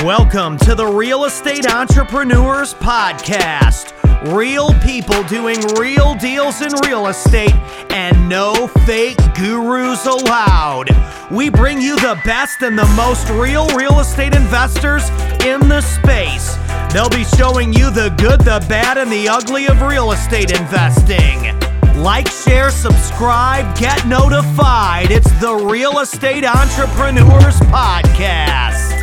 Welcome to the Real Estate Entrepreneurs Podcast. Real people doing real deals in real estate and no fake gurus allowed. We bring you the best and the most real estate investors in the space. They'll be showing you the good, the bad, and the ugly of real estate investing. Like, share, subscribe, get notified. It's the Real Estate Entrepreneurs Podcast.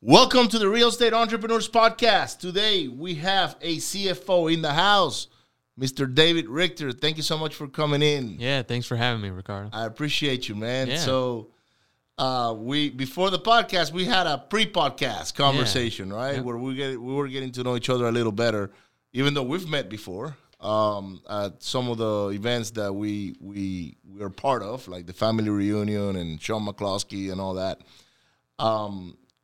Welcome to the Real Estate Entrepreneurs Podcast. Today, we have a CFO in the house, Mr. David Richter. Thank you so much for coming in. Yeah, thanks for having me, Ricardo. I appreciate you, man. Yeah. So, before the podcast, we had a pre-podcast conversation, right? Yep. Where we were getting to know each other a little better, even though we've met before at some of the events that we are part of, like the family reunion and Sean McCloskey and all that.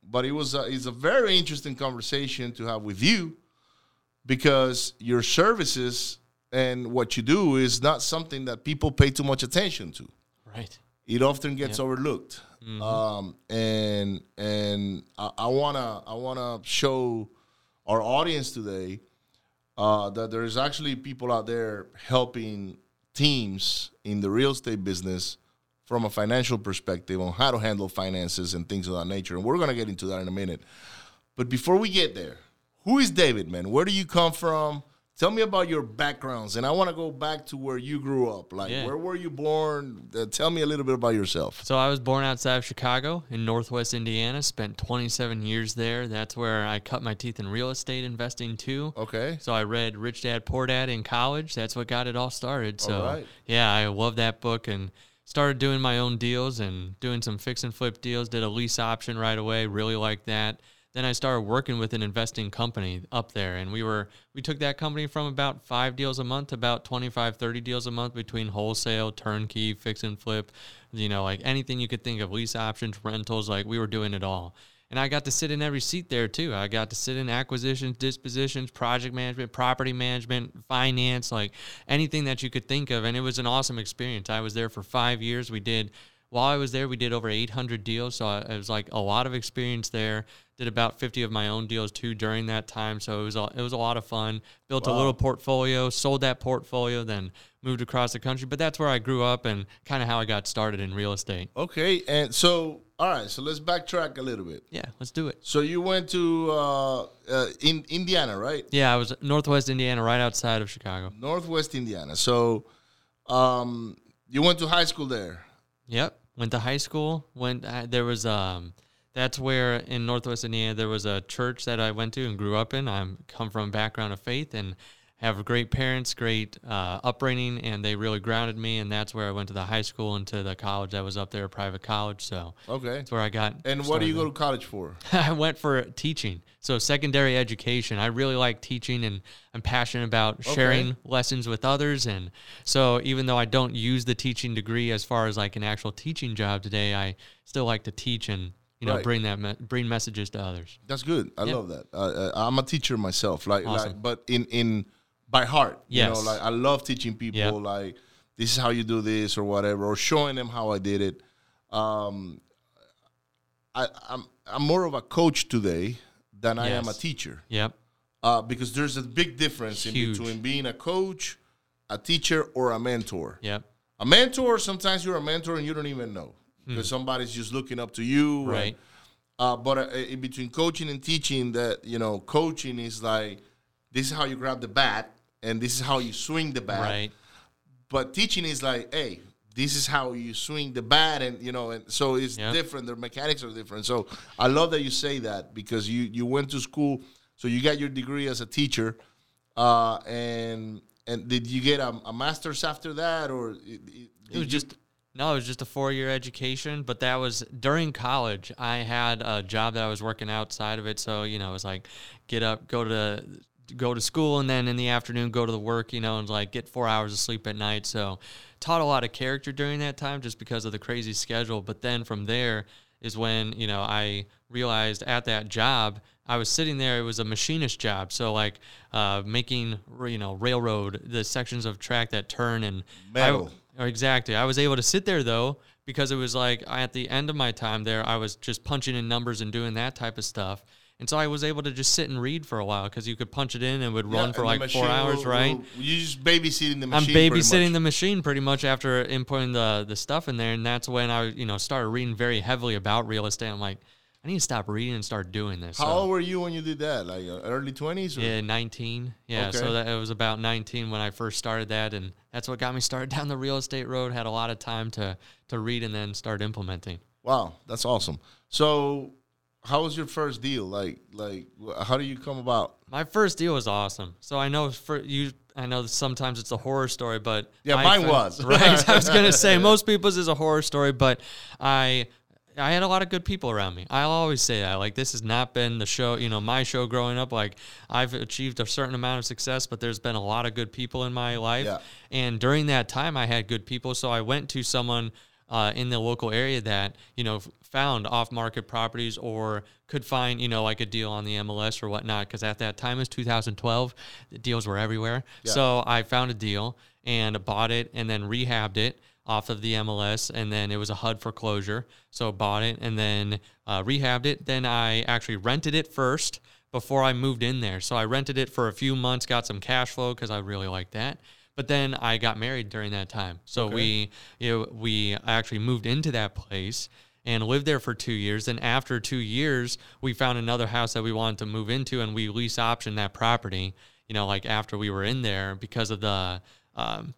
But it's a very interesting conversation to have with you because your services and what you do is not something that people pay too much attention to. Right. It often gets overlooked. Mm-hmm. And I wanna show our audience today that there is actually people out there helping teams in the real estate business from a financial perspective on how to handle finances and things of that nature. And we're going to get into that in a minute. But before we get there, who is David, man? Where do you come from? Tell me about your backgrounds. And I want to go back to where you grew up. Where were you born? Tell me a little bit about yourself. So I was born outside of Chicago in Northwest Indiana, spent 27 years there. That's where I cut my teeth in real estate investing too. Okay. So I read Rich Dad, Poor Dad in college. That's what got it all started. So I love that book and started doing my own deals and doing some fix and flip deals, did a lease option right away, really liked that. Then I started working with an investing company up there, and we took that company from about 5 deals a month to about 25, 30 deals a month between wholesale, turnkey, fix and flip, like anything you could think of, lease options, rentals, like we were doing it all. And I got to sit in every seat there too. I got to sit in acquisitions, dispositions, project management, property management, finance, like anything that you could think of. And it was an awesome experience. I was there for 5 years. While I was there, we did over 800 deals. So it was like a lot of experience there. Did about 50 of my own deals too during that time. So it was a lot of fun. Built a little portfolio, sold that portfolio, then moved across the country. But that's where I grew up and kind of how I got started in real estate. Okay. And so, all right, so let's backtrack a little bit. Yeah, let's do it. So you went to in Indiana, right? Yeah, I was Northwest Indiana, right outside of Chicago. Northwest Indiana. So you went to high school there. Yep, went to high school. That's where in Northwest Indiana there was a church that I went to and grew up in. I come from a background of faith and have great parents, great upbringing, and they really grounded me, and that's where I went to the high school and to the college that was up there, a private college, so that's where I got started. And what do you go to college for? I went for teaching, so secondary education. I really like teaching, and I'm passionate about sharing lessons with others, and so even though I don't use the teaching degree as far as like an actual teaching job today, I still like to teach and bring messages to others. That's good. I love that. I'm a teacher myself, awesome. But in by heart, yes. I love teaching people, this is how you do this or whatever, or showing them how I did it. I'm more of a coach today than I am a teacher. Yep. Because there's a big difference between being a coach, a teacher, or a mentor. Yep. A mentor, sometimes you're a mentor and you don't even know because somebody's just looking up to you. Right. And, but in between coaching and teaching, coaching is like, this is how you grab the bat. And this is how you swing the bat. Right. But teaching is like, hey, this is how you swing the bat. And, and so it's different. The mechanics are different. So I love that you say that because you went to school. So you got your degree as a teacher. And did you get a master's after that? Or it was just a 4-year education, but that was during college. I had a job that I was working outside of it. So, it was like get up, go to school, and then in the afternoon go to the work, and get 4 hours of sleep at night. So taught a lot of character during that time just because of the crazy schedule. But then from there is when, I realized at that job I was sitting there, it was a machinist job. So like making, railroad, the sections of track that turn and metal. Exactly. I was able to sit there though, because it was like at the end of my time there, I was just punching in numbers and doing that type of stuff. And so I was able to just sit and read for a while because you could punch it in and it would run for like 4 hours, right? You're just babysitting the machine. I'm babysitting the machine pretty much after inputting the stuff in there. And that's when I, started reading very heavily about real estate. I'm like, I need to stop reading and start doing this. How old were you when you did that? Like early 20s? Or? Yeah, 19. Yeah, okay. So that it was about 19 when I first started that. And that's what got me started down the real estate road. Had a lot of time to read and then start implementing. Wow, that's awesome. So... how was your first deal? Like, how do you come about? My first deal was awesome. So I know for you, I know sometimes it's a horror story, but yeah, mine was right. I was gonna say most people's is a horror story, but I had a lot of good people around me. I'll always say that. Like, this has not been the show, my show growing up. Like, I've achieved a certain amount of success, but there's been a lot of good people in my life. Yeah. And during that time, I had good people. So I went to someone in the local area that, found off-market properties or could find, like a deal on the MLS or whatnot. Because at that time, it was 2012, the deals were everywhere. Yeah. So I found a deal and bought it and then rehabbed it off of the MLS. And then it was a HUD foreclosure. So bought it and then rehabbed it. Then I actually rented it first before I moved in there. So I rented it for a few months, got some cash flow because I really liked that. But then I got married during that time. So okay. we actually moved into that place and lived there for 2 years. And after 2 years, we found another house that we wanted to move into, and we lease optioned that property, after we were in there because of the...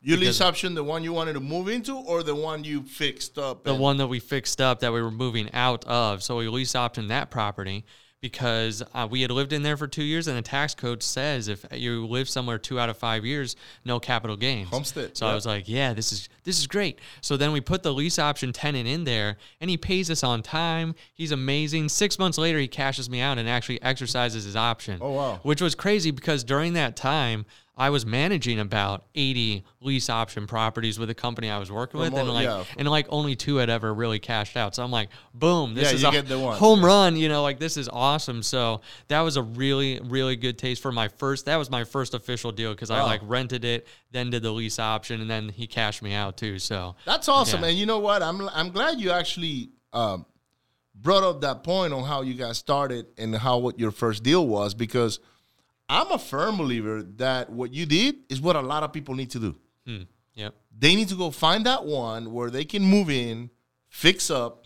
you lease option the one you wanted to move into or the one you fixed up? The one that we fixed up that we were moving out of. So we lease optioned that property because we had lived in there for 2 years, and the tax code says if you live somewhere 2 out of 5 years, no capital gains. Homestead. So yeah. I was like, yeah, this is great. So then we put the lease option tenant in there, and he pays us on time. He's amazing. 6 months later, he cashes me out and actually exercises his option. Oh, wow. Which was crazy because during that time, I was managing about 80 lease option properties with a company I was working with, and only 2 had ever really cashed out. So I'm like, boom, this is a home run. This is awesome. So that was a really, really good taste for my first. That was my first official deal because I rented it, then did the lease option, and then he cashed me out too. So that's awesome. Yeah. And you know what? I'm glad you actually brought up that point on how you got started and what your first deal was, because I'm a firm believer that what you did is what a lot of people need to do. Mm, yep. They need to go find that one where they can move in, fix up.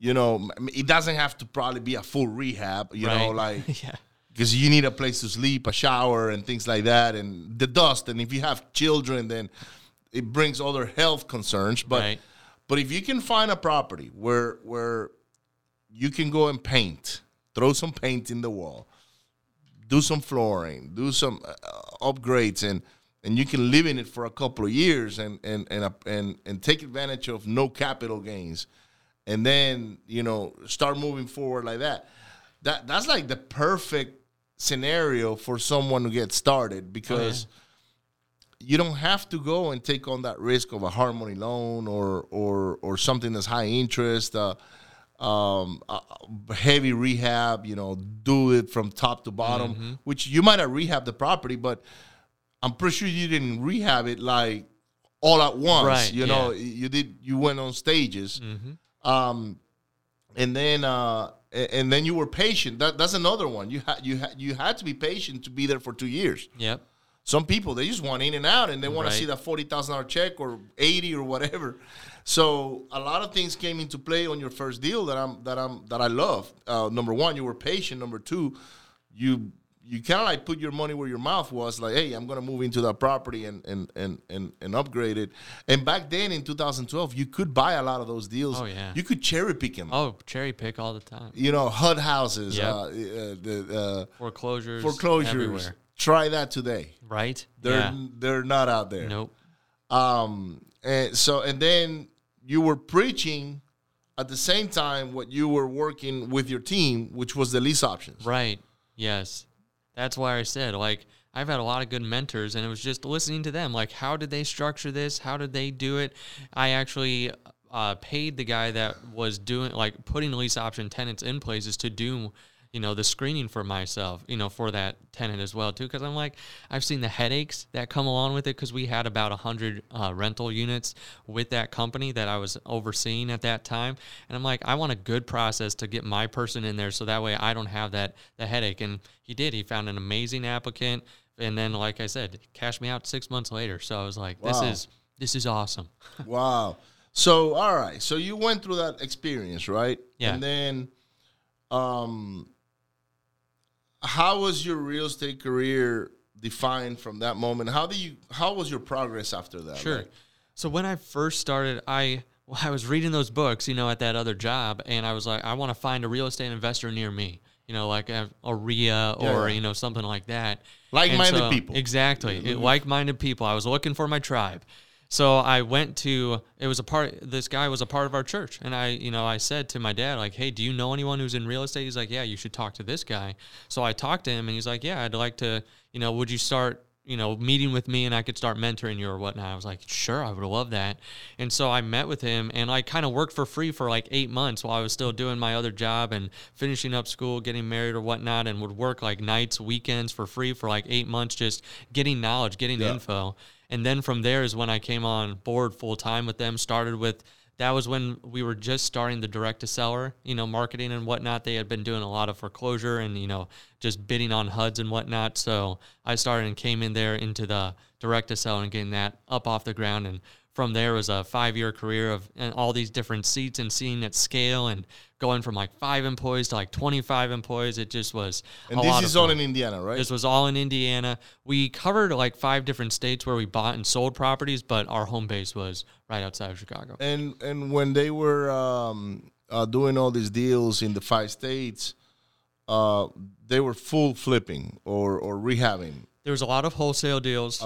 It doesn't have to probably be a full rehab, because you need a place to sleep, a shower, and things like that, and the dust. And if you have children, then it brings other health concerns. But but if you can find a property where you can go and paint, throw some paint in the wall, do some flooring, do some upgrades, and you can live in it for a couple of years and take advantage of no capital gains, and then start moving forward like that. That's like the perfect scenario for someone to get started, because you don't have to go and take on that risk of a hard money loan or something that's high interest. Heavy rehab, do it from top to bottom, mm-hmm. which you might have rehabbed the property, but I'm pretty sure you didn't rehab it like all at once. Right, you went on stages, mm-hmm. and then you were patient. That's another one. You had to be patient to be there for 2 years. Yep. Some people, they just want in and out, and they want to see that $40,000 check or 80 or whatever. So a lot of things came into play on your first deal that I love. Number one, you were patient. Number two, you kind of like put your money where your mouth was. Like, hey, I'm gonna move into that property and upgrade it. And back then in 2012, you could buy a lot of those deals. Oh yeah, you could cherry pick them. Oh, cherry pick all the time. HUD houses, foreclosures everywhere. Try that today. Right? They're not out there. Nope. And then. You were preaching at the same time what you were working with your team, which was the lease options. Right. Yes. That's why I said, I've had a lot of good mentors, and it was just listening to them. Like, how did they structure this? How did they do it? I actually paid the guy that was putting lease option tenants in places to do you know, the screening for myself, you know, for that tenant as well, too, because I'm like, I've seen the headaches that come along with it, because we had about 100 rental units with that company that I was overseeing at that time, and I'm like, I want a good process to get my person in there so that way I don't have the headache, and he did. He found an amazing applicant, and then, like I said, cashed me out 6 months later, so I was like, wow. This is awesome. Wow. So, all right. So you went through that experience, right? Yeah. And then how was your real estate career defined from that moment? How was your progress after that? Sure. Like, so when I first started, I was reading those books, you know, at that other job, and I was like, I want to find a real estate investor near me, you know, like a RIA or, you know, something like that. Like-minded people. Exactly. Mm-hmm. Like-minded people. I was looking for my tribe. So I went to, this guy was a part of our church. And I said to my dad, like, hey, do you know anyone who's in real estate? He's like, yeah, you should talk to this guy. So I talked to him and he's like, yeah, I'd like to, you know, would you start, you know, meeting with me and I could start mentoring you or whatnot. I was like, sure, I would love that. And so I met with him and I kind of worked for free for like 8 months while I was still doing my other job and finishing up school, getting married or whatnot, and would work like nights, weekends for free for like 8 months, just getting knowledge, getting info. And then from there is when I came on board full-time with them, that was when we were just starting the direct-to-seller, you know, marketing and whatnot. They had been doing a lot of foreclosure and, you know, just bidding on HUDs and whatnot. So I started and came in there into the direct-to-seller and getting that up off the ground. And from there was a 5-year career of all these different seats and seeing it scale and going from like 5 employees to like 25 employees. It just was a lot of fun. And this is all in Indiana, right? This was all in Indiana. We covered like 5 different states where we bought and sold properties, but our home base was right outside of Chicago. And when they were doing all these deals in the 5 states, they were full flipping or rehabbing. There was a lot of wholesale deals.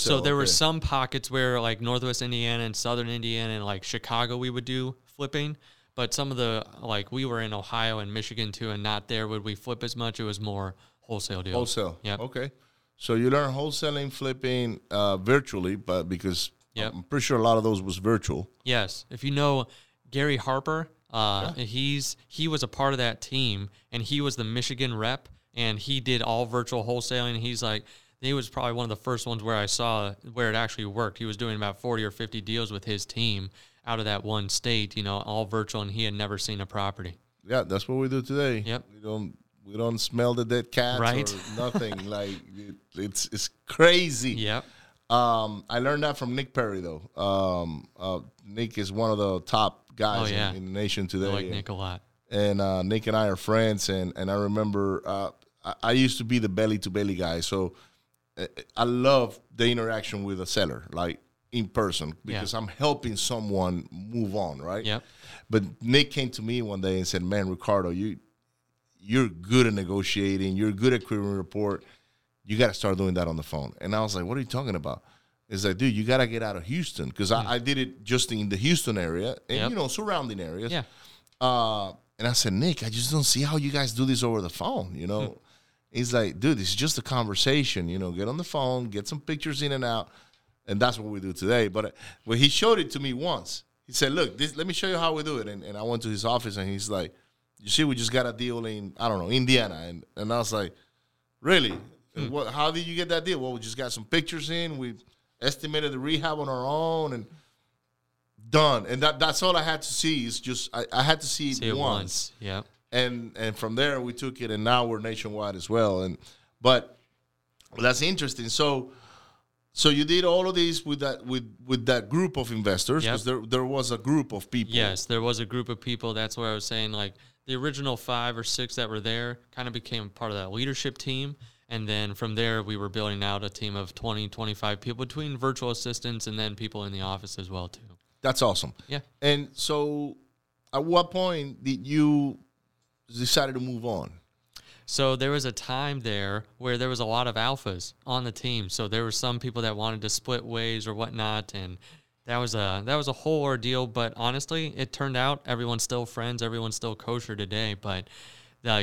So there were some pockets where like Northwest Indiana and Southern Indiana and like Chicago, we would do flipping. But some of the, like we were in Ohio and Michigan too, and not there would we flip as much. It was more wholesale deals. Yeah. Okay. So you learn wholesaling, flipping virtually, but because I'm pretty sure a lot of those was virtual. Yes. If you know Gary Harper, he was a part of that team and he was the Michigan rep and he did all virtual wholesaling. He's like, he was probably one of the first ones where I saw where it actually worked. He was doing about 40 or 50 deals with his team out of that one state, you know, all virtual, and he had never seen a property. Yeah, that's what we do today. Yep. We don't smell the dead cats or nothing. Like it's crazy. Yep. I learned that from Nick Perry though. Nick is one of the top guys in the nation today. I like Nick a lot. And Nick and I are friends, and I remember I used to be the belly-to-belly guy, so I love the interaction with a seller, like in person, because I'm helping someone move on, right? Yep. But Nick came to me one day and said, man, Ricardo, you're good at negotiating. You're good at creating a report. You got to start doing that on the phone. And I was like, what are you talking about? It's like, dude, you got to get out of Houston, because I did it just in the Houston area and, you know, surrounding areas. Yeah. And I said, Nick, I just don't see how you guys do this over the phone, you know. He's like, dude, it's just a conversation, you know, get on the phone, get some pictures in and out, and that's what we do today. But when he showed it to me once, he said, look, let me show you how we do it. And I went to his office, and he's like, you see, we just got a deal in, I don't know, Indiana. And I was like, really? How did you get that deal? Well, we just got some pictures in. We estimated the rehab on our own, and done. And that's all I had to see. Is just I had to see it once. Yeah. And from there we took it, and now we're nationwide as well. But that's interesting. So you did all of these with that group of investors, because there was a group of people. Yes, there was a group of people. That's where I was saying, like, the original 5 or 6 that were there kind of became part of that leadership team. And then from there, we were building out a team of 20, 25 people between virtual assistants and then people in the office as well, too. That's awesome. Yeah. And so at what point did you decided to move on? So there was a time there where there was a lot of alphas on the team. So there were some people that wanted to split ways or whatnot. And that was a whole ordeal. But honestly, it turned out everyone's still friends. Everyone's still kosher today. But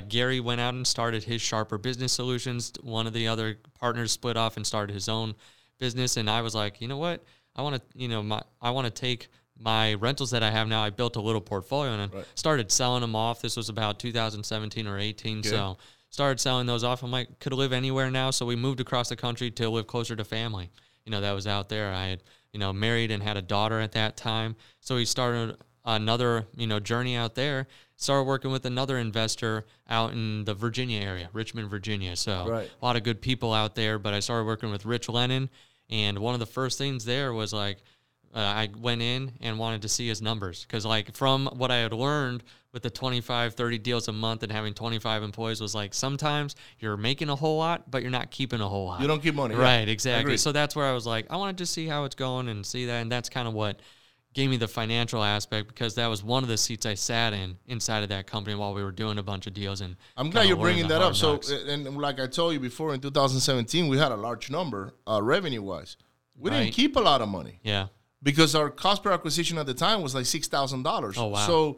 Gary went out and started his Sharper Business Solutions. One of the other partners split off and started his own business. And I was like, you know what? I want to take my rentals that I have now, I built a little portfolio and right. started selling them off. This was about 2017 or 18. Good. So started selling those off. I'm like, could live anywhere now. So we moved across the country to live closer to family. You know, that was out there. I had, you know, married and had a daughter at that time. So we started another, you know, journey out there. Started working with another investor out in the Virginia area, Richmond, Virginia. So right. a lot of good people out there. But I started working with Rich Lennon. And one of the first things there was like, I went in and wanted to see his numbers because, like, from what I had learned with the 25, 30 deals a month and having 25 employees was like, sometimes you're making a whole lot, but you're not keeping a whole lot. You don't keep money. Right, yeah. Exactly. So that's where I was like, I wanted to see how it's going and see that. And that's kind of what gave me the financial aspect because that was one of the seats I sat in inside of that company while we were doing a bunch of deals. And I'm glad you're bringing that up. So, and like I told you before, in 2017, we had a large number revenue-wise. We right. didn't keep a lot of money. Yeah. Because our cost per acquisition at the time was like $6,000. Oh, wow.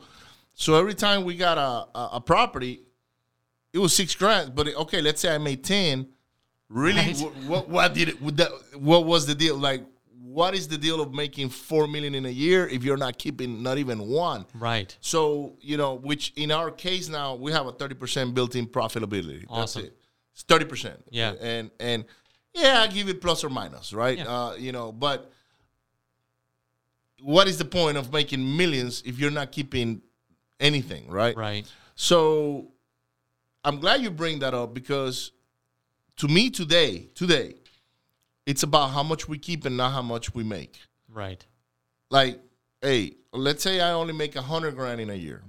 So every time we got a property, it was $6,000. But okay, let's say I made 10. Really, right. What was the deal? Like, what is the deal of making $4 million in a year if you're not keeping not even one? Right. So, you know, which in our case now, we have a 30% built-in profitability. Awesome. That's it. It's 30%. Yeah. And yeah, I give it plus or minus, right? Yeah. You know, but what is the point of making millions if you're not keeping anything, right? Right. So I'm glad you bring that up because to me today, it's about how much we keep and not how much we make. Right. Like, hey, let's say I only make $100,000 in a year.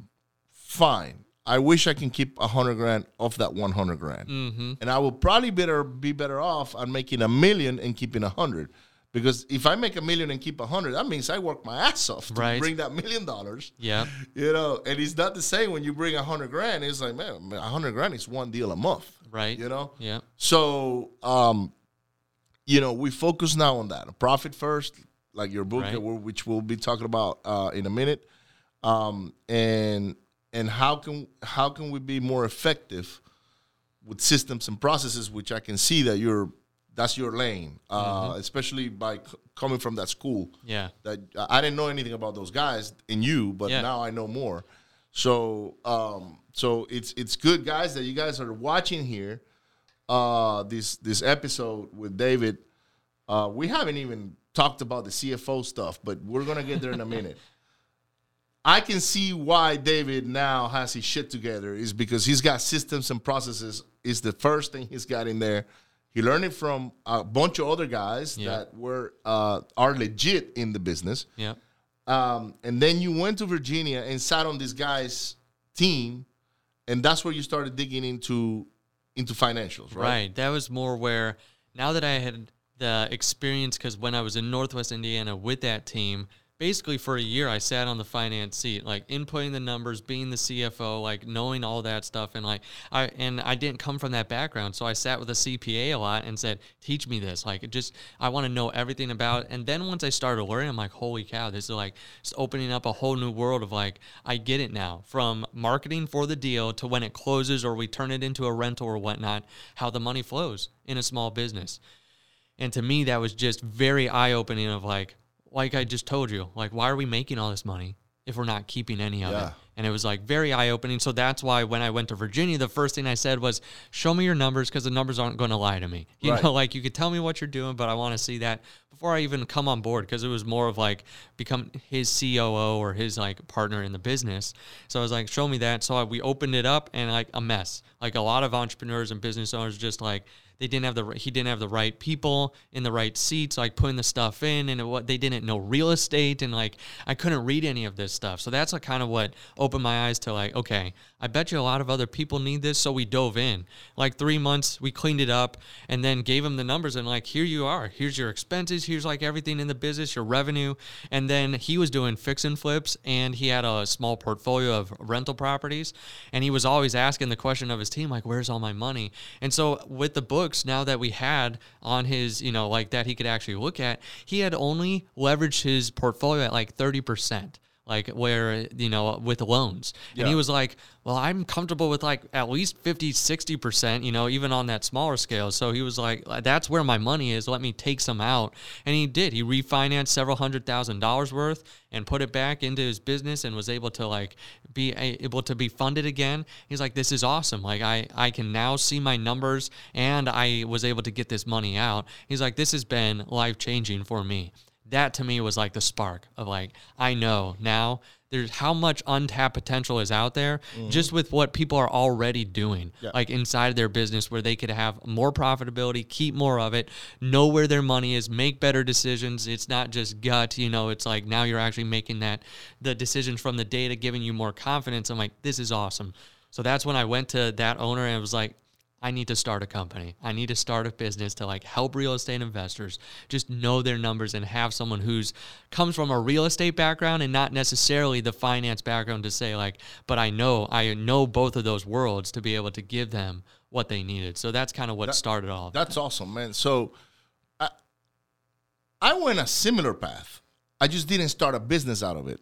Fine. I wish I can keep $100,000 off that $100,000. Mm-hmm. And I would probably be better off on making $1 million and keeping $100,000. Because if I make $1 million and keep $100,000, that means I work my ass off to right. bring that $1 million. Yeah. You know, and it's not the same when you bring $100,000. It's like, man, $100,000 is one deal a month. Right. You know? Yeah. So, you know, we focus now on that. Profit first, like your book, right. which we'll be talking about in a minute. And how can we be more effective with systems and processes, which I can see that that's your lane, mm-hmm. especially by coming from that school. Yeah. That I didn't know anything about those guys and you, but yeah. now I know more. So it's good, guys, that you guys are watching here. This episode with David, we haven't even talked about the CFO stuff, but we're gonna get there in a minute. I can see why David now has his shit together is because he's got systems and processes. Is the first thing he's got in there. He learned it from a bunch of other guys yeah. that were are legit in the business. Yeah. And then you went to Virginia and sat on this guy's team, and that's where you started digging into financials, right? That was more where now that I had the experience, because when I was in Northwest Indiana with that team, basically for a year I sat on the finance seat, like inputting the numbers, being the CFO, like knowing all that stuff. And like I didn't come from that background, so I sat with a CPA a lot and said, teach me this. Like, I want to know everything about it. And then once I started learning, I'm like, holy cow, this is like just opening up a whole new world of like, I get it now, from marketing for the deal to when it closes or we turn it into a rental or whatnot, how the money flows in a small business. And to me, that was just very eye-opening of like I just told you, like, why are we making all this money if we're not keeping any of yeah. it? And it was like very eye-opening. So that's why when I went to Virginia, the first thing I said was, show me your numbers, because the numbers aren't going to lie to me. You right. know, like, you could tell me what you're doing, but I want to see that before I even come on board, because it was more of like become his COO or his like partner in the business. So I was like, show me that. So we opened it up, and like a mess. Like, a lot of entrepreneurs and business owners just like, he didn't have the right people in the right seats, like putting the stuff in, and they didn't know real estate, and like I couldn't read any of this stuff. So that's like kind of what opened my eyes to like, okay, I bet you a lot of other people need this. So we dove in. Like 3 months, we cleaned it up, and then gave him the numbers, and like, here you are. Here's your expenses. Here's like everything in the business, your revenue. And then he was doing fix and flips, and he had a small portfolio of rental properties, and he was always asking the question of his team, like, where's all my money? And so with the book, now that we had on his, you know, like that he could actually look at, he had only leveraged his portfolio at like 30%, like where, you know, with loans. And he was like, well, I'm comfortable with like at least 50, 60%, you know, even on that smaller scale. So he was like, that's where my money is. Let me take some out. And he did. He refinanced several $100,000 worth and put it back into his business and was able to like be able to be funded again. He's like, this is awesome. Like I can now see my numbers and I was able to get this money out. He's like, this has been life-changing for me. That to me was like the spark of like, I know now there's how much untapped potential is out there just with what people are already doing, like inside their business where they could have more profitability, keep more of it, know where their money is, make better decisions. It's not just gut, you know, it's like now you're actually making the decisions from the data, giving you more confidence. I'm like, this is awesome. So that's when I went to that owner and I was like, I need to start a company. I need to start a business to like help real estate investors just know their numbers and have someone who's comes from a real estate background and not necessarily the finance background to say like, but I know both of those worlds to be able to give them what they needed. So that's kind of what started all of that. That's awesome, man. So I went a similar path. I just didn't start a business out of it.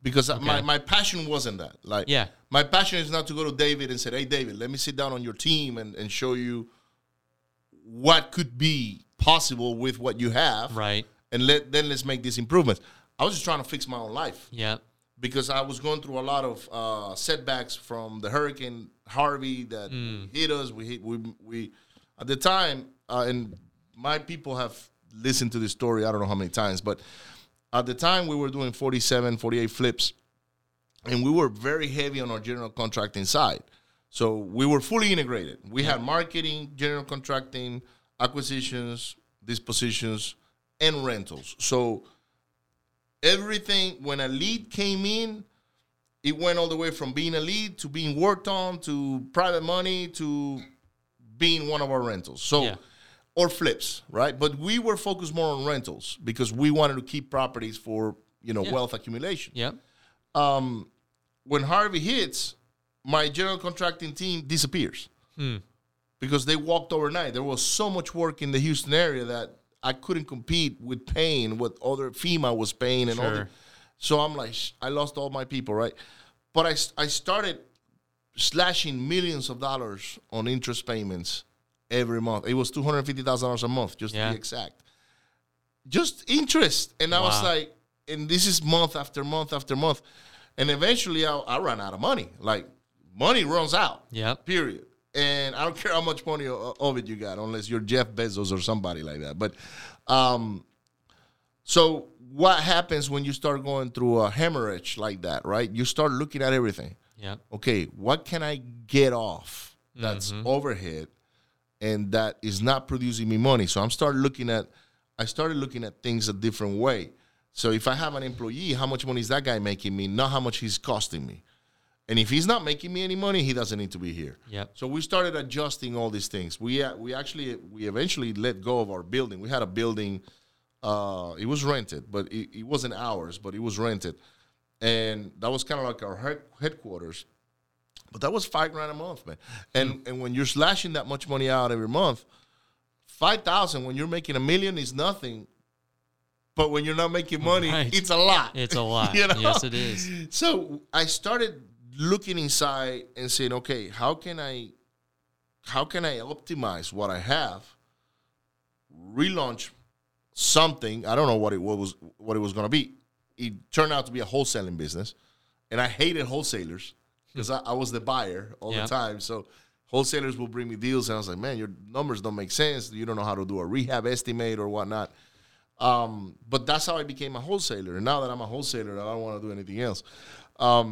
Because my passion wasn't that. Like, my passion is not to go to David and say, hey, David, let me sit down on your team and show you what could be possible with what you have. Right. And let's make these improvements. I was just trying to fix my own life. Yeah. Because I was going through a lot of setbacks from the Hurricane Harvey that hit us. We at the time, and my people have listened to this story I don't know how many times, but at the time, we were doing 47, 48 flips, and we were very heavy on our general contracting side. So we were fully integrated. We had marketing, general contracting, acquisitions, dispositions, and rentals. So everything, when a lead came in, it went all the way from being a lead to being worked on to private money to being one of our rentals. So. Yeah. Or flips, right? But we were focused more on rentals because we wanted to keep properties for, you know, wealth accumulation. Yeah. When Harvey hits, my general contracting team disappears because they walked overnight. There was so much work in the Houston area that I couldn't compete with paying what other FEMA was paying and all that. So I'm like, I lost all my people, right? But I started slashing millions of dollars on interest payments every month. It was $250,000 a month, just to be exact. Just interest. And I was like, and this is month after month after month. And eventually I ran out of money. Like, money runs out. Yeah. Period. And I don't care how much money of it you got, unless you're Jeff Bezos or somebody like that. But so what happens when you start going through a hemorrhage like that, right? You start looking at everything. Yeah. Okay, what can I get off that's overhead? And that is not producing me money. So I started looking at things a different way. So if I have an employee, how much money is that guy making me? Not how much he's costing me. And if he's not making me any money, he doesn't need to be here. Yep. So we started adjusting all these things. We eventually let go of our building. We had a building. It was rented, but it wasn't ours, but it was rented. And that was kind of like our headquarters. But that was $5,000 a month, man. And when you're slashing that much money out every month, $5,000 when you're making $1 million is nothing. But when you're not making money, it's a lot. It's a lot. You know? Yes, it is. So I started looking inside and saying, okay, how can I optimize what I have? Relaunch something. I don't know what it was going to be. It turned out to be a wholesaling business, and I hated wholesalers. Because I was the buyer all the time. So wholesalers will bring me deals. And I was like, man, your numbers don't make sense. You don't know how to do a rehab estimate or whatnot. But that's how I became a wholesaler. And now that I'm a wholesaler, I don't want to do anything else. But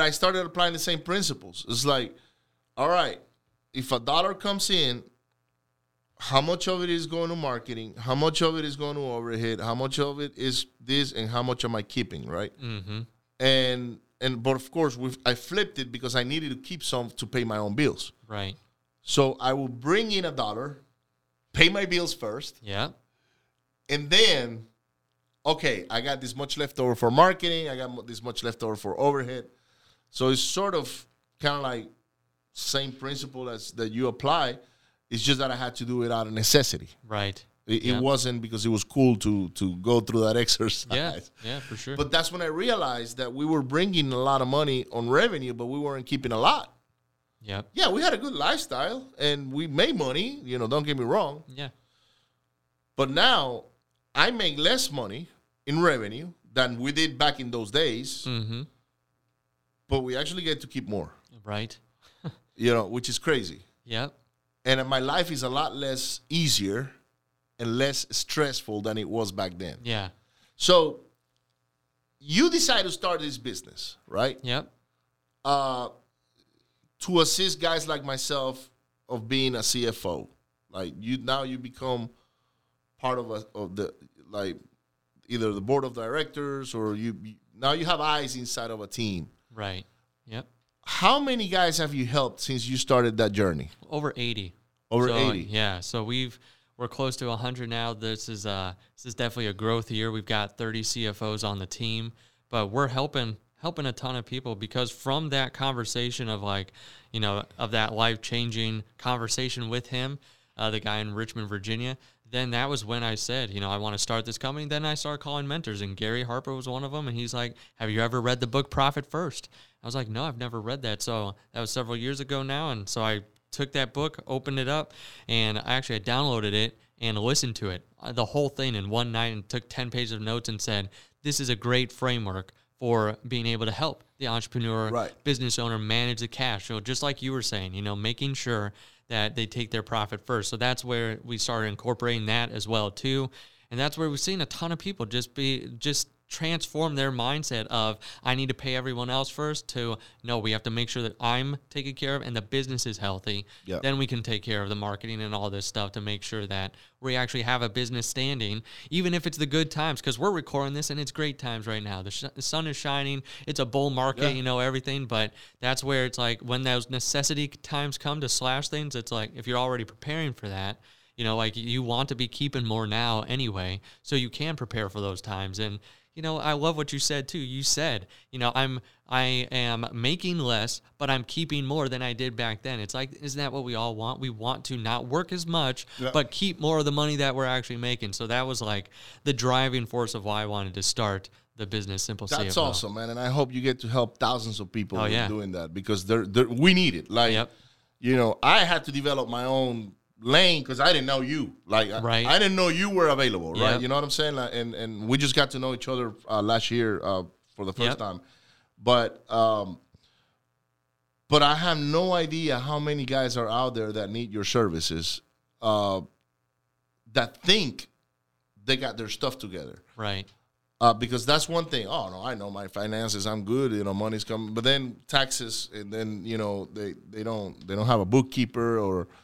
I started applying the same principles. It's like, all right, if a dollar comes in, how much of it is going to marketing? How much of it is going to overhead? How much of it is this? And how much am I keeping, right? Mm-hmm. But of course, I flipped it because I needed to keep some to pay my own bills. Right. So I will bring in $1, pay my bills first. Yeah. And then, okay, I got this much left over for marketing. I got this much left over for overhead. So it's sort of kind of like same principle as that you apply. It's just that I had to do it out of necessity. Right. It wasn't because it was cool to go through that exercise. Yeah, for sure. But that's when I realized that we were bringing a lot of money on revenue, but we weren't keeping a lot. Yeah. Yeah, we had a good lifestyle, and we made money. You know, don't get me wrong. Yeah. But now I make less money in revenue than we did back in those days. Mm-hmm. But we actually get to keep more. Right. You know, which is crazy. Yeah. And my life is a lot less easier and less stressful than it was back then. Yeah. So you decide to start this business, right? Yeah. To assist guys like myself of being a CFO. Like you become part of the like either the board of directors or now you have eyes inside of a team. Right. Yep. How many guys have you helped since you started that journey? Over 80. Yeah. So we're close to 100 now. This is definitely a growth year. We've got 30 CFOs on the team, but we're helping a ton of people, because from that conversation of that life-changing conversation with him, the guy in Richmond, Virginia, then that was when I said, I want to start this company. Then I started calling mentors, and Gary Harper was one of them. And he's like, have you ever read the book Profit First? I was like, no, I've never read that. So that was several years ago now. And so I took that book, opened it up, and I downloaded it and listened to it, the whole thing in one night, and took 10 pages of notes and said, this is a great framework for being able to help the entrepreneur, business owner manage the cash. So just like you were saying, making sure that they take their profit first. So that's where we started incorporating that as well too. And that's where we've seen a ton of people just transform their mindset of, I need to pay everyone else first, to, no, we have to make sure that I'm taken care of and the business is healthy. Yep. Then we can take care of the marketing and all this stuff to make sure that we actually have a business standing, even if it's the good times, because we're recording this and it's great times right now. The sun is shining. It's a bull market, everything. But that's where it's like when those necessity times come to slash things, it's like if you're already preparing for that, you want to be keeping more now anyway, so you can prepare for those times. And I love what you said too. You said, I am making less, but I'm keeping more than I did back then. It's like, isn't that what we all want? We want to not work as much, but keep more of the money that we're actually making. So that was like the driving force of why I wanted to start the business Simple CFO. That's awesome, man. And I hope you get to help thousands of people doing that, because we need it. Like, I had to develop my own lane, because I didn't know you. Like, I didn't know you were available, right? You know what I'm saying? Like, and we just got to know each other last year for the first time. But I have no idea how many guys are out there that need your services, that think they got their stuff together. Right. Because that's one thing. Oh, no, I know my finances. I'm good. Money's coming. But then taxes, and then, they don't have a bookkeeper or –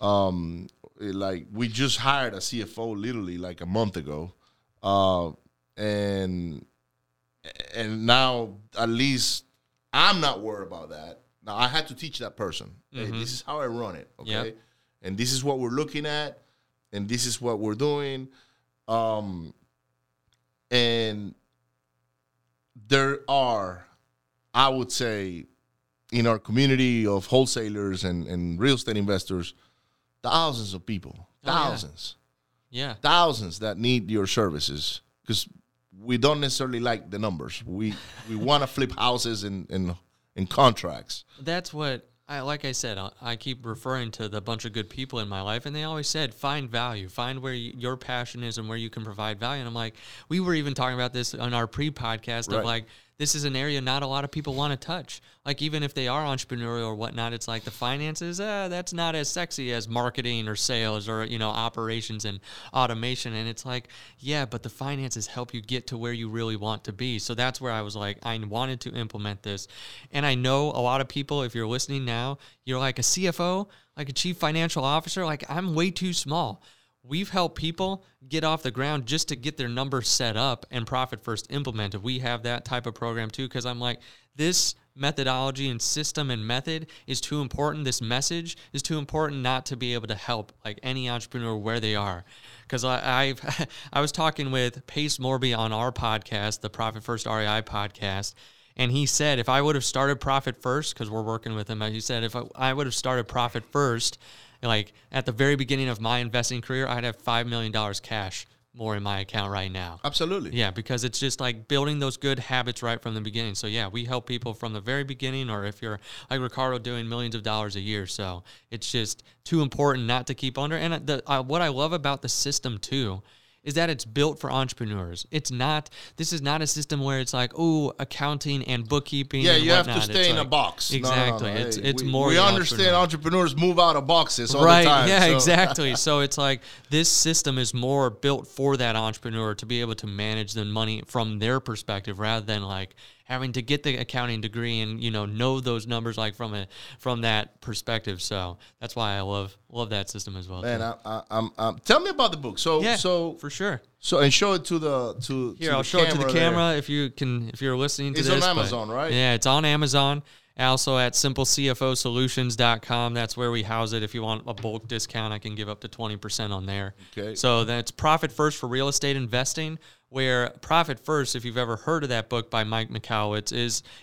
we just hired a CFO literally like a month ago, and now at least I'm not worried about that. Now I had to teach that person, hey, this is how I run it, okay? Yep. And this is what we're looking at, and this is what we're doing, and there are, I would say, in our community of wholesalers and real estate investors, thousands of people, thousands that need your services, because we don't necessarily like the numbers. We want to flip houses and contracts. That's what I keep referring to the bunch of good people in my life, and they always said, find value, find where your passion is and where you can provide value. And I'm like, we were even talking about this on our pre-podcast of this is an area not a lot of people want to touch. Like, even if they are entrepreneurial or whatnot, it's like the finances, that's not as sexy as marketing or sales or, operations and automation. And it's like, but the finances help you get to where you really want to be. So that's where I was like, I wanted to implement this. And I know a lot of people, if you're listening now, you're like, a CFO, like a chief financial officer, like, I'm way too small. We've helped people get off the ground just to get their numbers set up and Profit First implemented. We have that type of program too, because I'm like, this methodology and system and method is too important. This message is too important not to be able to help like any entrepreneur where they are. Because I was talking with Pace Morby on our podcast, the Profit First REI podcast, and he said, if I would have started Profit First, because we're working with him, he said, if I would have started Profit First Like at the very beginning of my investing career, I'd have $5 million cash more in my account right now. Absolutely. Yeah, because it's just like building those good habits right from the beginning. So yeah, we help people from the very beginning, or if you're like Ricardo doing millions of dollars a year. So it's just too important not to keep under. And what I love about the system too is that it's built for entrepreneurs. It's not, this is not a system where it's like, oh, accounting and bookkeeping. Yeah, and you whatnot. Have to stay it's in like, a box. Exactly. No. It's we, more. We understand entrepreneurs move out of boxes all the time. Yeah, so. Exactly. So it's like this system is more built for that entrepreneur to be able to manage the money from their perspective rather than like having to get the accounting degree and, you know those numbers like from that perspective. So that's why I love that system as well. Man, I'm tell me about the book. So yeah, so for sure. So and show it to the to here. To I'll the show it to the camera there. If you can if you're listening to it's this. It's on Amazon, right? Yeah, it's on Amazon. Also at simplecfosolutions.com. That's where we house it. If you want a bulk discount, I can give up to 20% on there. Okay. So that's Profit First for Real Estate Investing, where Profit First, if you've ever heard of that book by Mike McConwitz,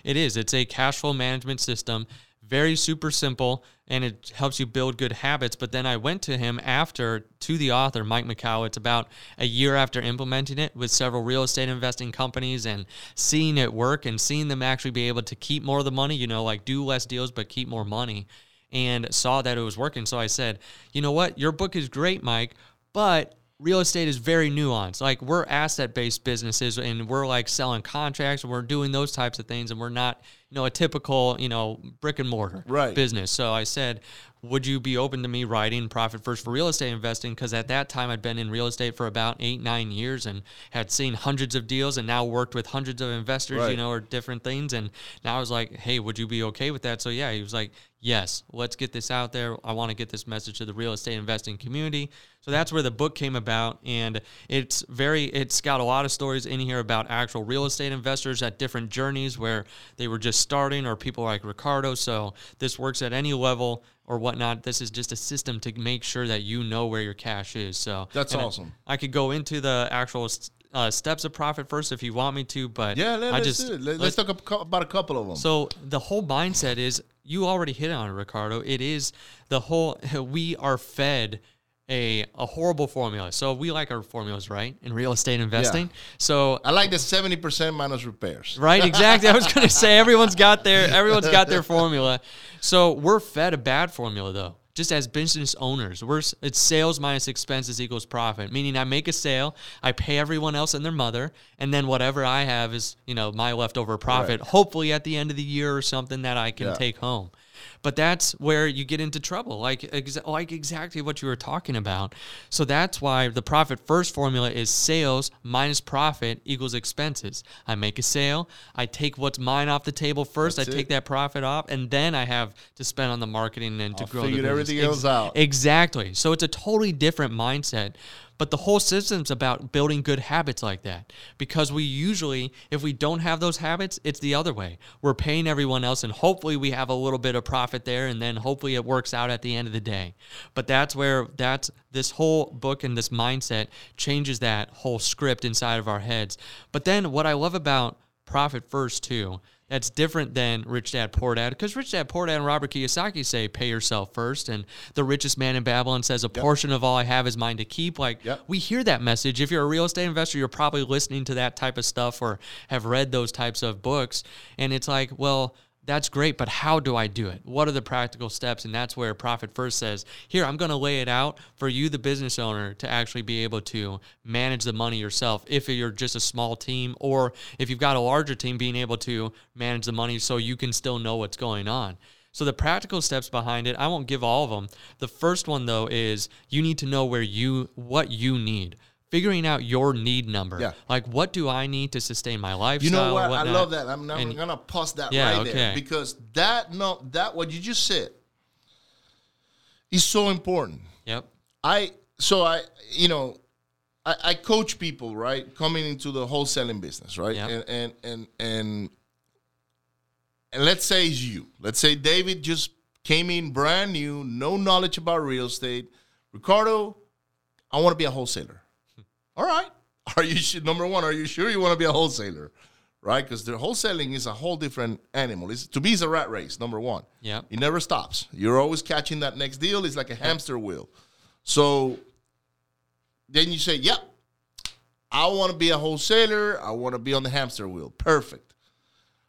it's a cash flow management system, very super simple, and it helps you build good habits. But then I went to him to the author, Mike McConwitz, about a year after implementing it with several real estate investing companies and seeing it work and seeing them actually be able to keep more of the money, like do less deals, but keep more money, and saw that it was working. So I said, you know what? Your book is great, Mike, but real estate is very nuanced. Like we're asset-based businesses and we're like selling contracts and we're doing those types of things. And we're not, a typical, brick and mortar business. So I said, would you be open to me writing Profit First for Real Estate Investing? Because at that time, I'd been in real estate for about 8-9 years and had seen hundreds of deals and now worked with hundreds of investors, or different things. And now I was like, hey, would you be okay with that? So yeah, he was like, yes, let's get this out there. I want to get this message to the real estate investing community. So that's where the book came about. And it's got a lot of stories in here about actual real estate investors at different journeys where they were just starting or people like Ricardo. So this works at any level or whatnot. This is just a system to make sure that you know where your cash is. So that's awesome. I could go into the actual steps of Profit First if you want me to, but yeah, let's talk about a couple of them. So the whole mindset is, you already hit on it, Ricardo. It is the whole, we are fed a horrible formula. So we like our formulas, right? In real estate investing. Yeah. So I like the 70% minus repairs. Right, exactly. I was going to say everyone's got their formula. So we're fed a bad formula though. Just as business owners, it's sales minus expenses equals profit, meaning I make a sale, I pay everyone else and their mother, and then whatever I have is, my leftover profit, hopefully at the end of the year or something that I can take home. But that's where you get into trouble, like exactly what you were talking about. So that's why the Profit First formula is sales minus profit equals expenses. I make a sale. I take what's mine off the table first. I take that profit off, and then I have to spend on the marketing and to grow the business. Figure everything else out. Exactly. So it's a totally different mindset. But the whole system's about building good habits like that, because we usually, if we don't have those habits, it's the other way. We're paying everyone else, and hopefully we have a little bit of profit there, and then hopefully it works out at the end of the day. But that's this whole book and this mindset changes that whole script inside of our heads. But then what I love about Profit First, too, that's different than Rich Dad Poor Dad, because Rich Dad Poor Dad and Robert Kiyosaki say pay yourself first, and the richest man in Babylon says a portion of all I have is mine to keep. We hear that message. If you're a real estate investor, you're probably listening to that type of stuff or have read those types of books, and it's like, well, that's great, but how do I do it? What are the practical steps? And that's where Profit First says, here, I'm going to lay it out for you, the business owner, to actually be able to manage the money yourself if you're just a small team, or if you've got a larger team, being able to manage the money so you can still know what's going on. So the practical steps behind it, I won't give all of them. The first one, though, is you need to know what you need. Figuring out your need number. Yeah. Like, what do I need to sustain my lifestyle? You know what? I love that. I'm going to pause that there. Because what you just said is so important. Yep. I coach people, right, coming into the wholesaling business, right? Yep. And let's say it's you. Let's say David just came in brand new, no knowledge about real estate. Ricardo, I want to be a wholesaler. All right. Number one, are you sure you want to be a wholesaler? right? Because the wholesaling is a whole different animal. It's, to me, it's a rat race, number one. Yeah. It never stops. You're always catching that next deal. It's like a hamster wheel. So then you say, yep, I want to be a wholesaler. I want to be on the hamster wheel. Perfect.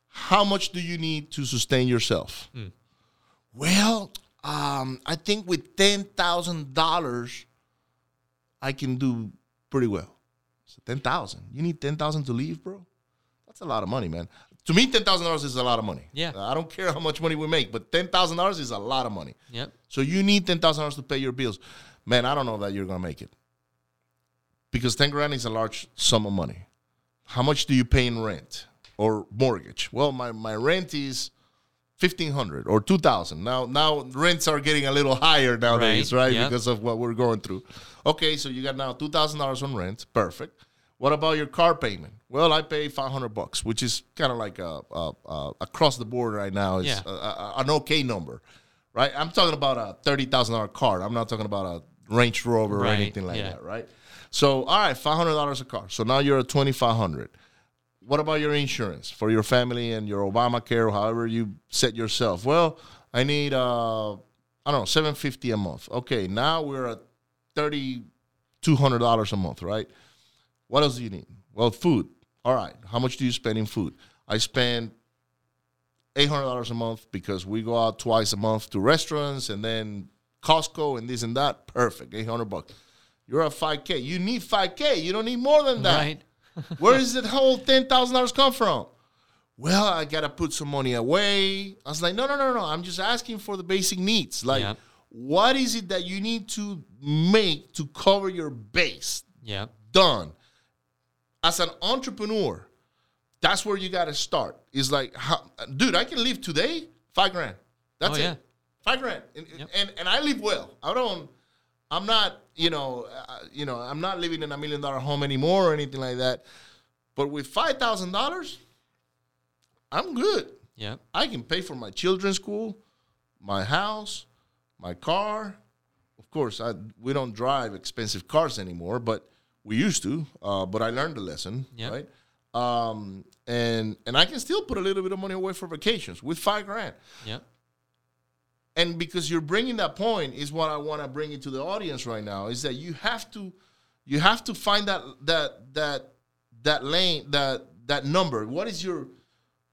How much do you need to sustain yourself? Mm. Well, I think with $10,000, I can do pretty well. So $10,000. You need $10,000 to leave, bro? That's a lot of money, man. To me, $10,000 is a lot of money. Yeah. I don't care how much money we make, but $10,000 is a lot of money. Yep. So you need $10,000 to pay your bills. Man, I don't know that you're going to make it. Because $10,000 is a large sum of money. How much do you pay in rent? Or mortgage. Well, my rent is $1,500 or $2,000. Now rents are getting a little higher nowadays, right? Yep. Because of what we're going through. Okay, so you got now $2,000 on rent. Perfect. What about your car payment? Well, I pay $500, which is kind of like a across the board right now. It's an okay number, right? I'm talking about a $30,000 car. I'm not talking about a Range Rover or anything like that, right? So, all right, $500 a car. So now you're at $2,500. What about your insurance for your family and your Obamacare, however you set yourself? Well, I need, $750 a month. Okay, now we're at $3,200 a month, right? What else do you need? Well, food. All right, how much do you spend in food? I spend $800 a month because we go out twice a month to restaurants and then Costco and this and that. Perfect, $800. You're at $5,000. You need $5,000. You don't need more than that. Right. Where does that whole $10,000 come from? Well, I got to put some money away. I was like, no. I'm just asking for the basic needs. Like, what is it that you need to make to cover your base? Yeah. Done. As an entrepreneur, that's where you got to start. It's like, dude, I can live today, $5,000. That's it. Yeah. $5,000. And I live well. I'm not, I'm not living in $1 million home anymore or anything like that. But with $5,000, I'm good. Yeah, I can pay for my children's school, my house, my car. Of course, we don't drive expensive cars anymore, but we used to. But I learned the lesson, right? And I can still put a little bit of money away for vacations with $5,000. Yeah. And because you're bringing that point is what I want to bring into the audience right now is that you have to find that lane, that number. What is your,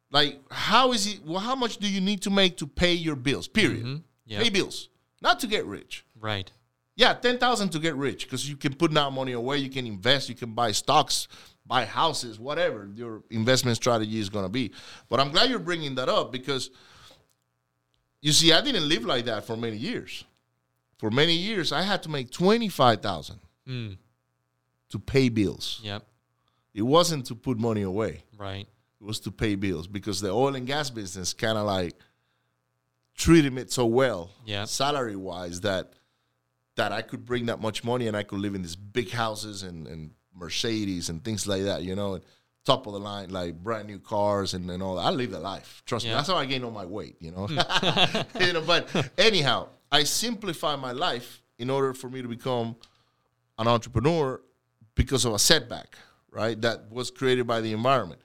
like, how is it? Well, how much do you need to make to pay your bills? Period. Mm-hmm. Yep. Pay bills, not to get rich. Right. Yeah, $10,000 to get rich because you can put now money away, you can invest, you can buy stocks, buy houses, whatever your investment strategy is going to be. But I'm glad you're bringing that up because. You see, I didn't live like that for many years. For many years, I had to make $25,000 to pay bills. Yep. It wasn't to put money away. Right. It was to pay bills because the oil and gas business kind of like treated it so well, salary-wise, that I could bring that much money and I could live in these big houses and Mercedes and things like that, and top of the line, like brand new cars and all that. I live the life. Trust me. That's how I gained all my weight, But anyhow, I simplify my life in order for me to become an entrepreneur because of a setback, right? That was created by the environment.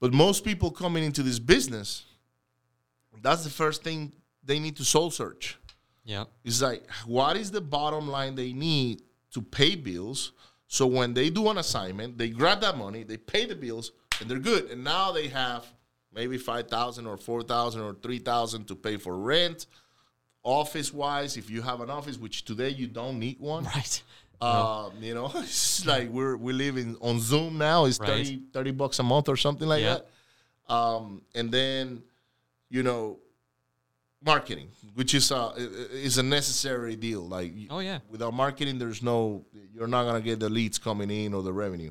But most people coming into this business, that's the first thing they need to soul search. Yeah. It's like, what is the bottom line they need to pay bills? So when they do an assignment, they grab that money, they pay the bills, and they're good. And now they have maybe $5,000 or $4,000 or $3,000 to pay for rent, office-wise, if you have an office, which today you don't need one. Right. It's like we live on Zoom now. It's $30 a month or something like that. And then, marketing, which is a necessary deal. Like, without marketing, you're not gonna get the leads coming in or the revenue.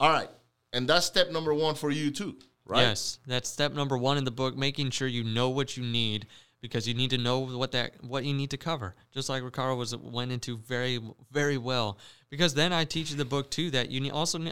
All right, and that's step number one for you too, right? Yes, that's step number one in the book. Making sure you know what you need because you need to know what you need to cover. Just like Ricardo went into very, very well. Because then I teach in the book too that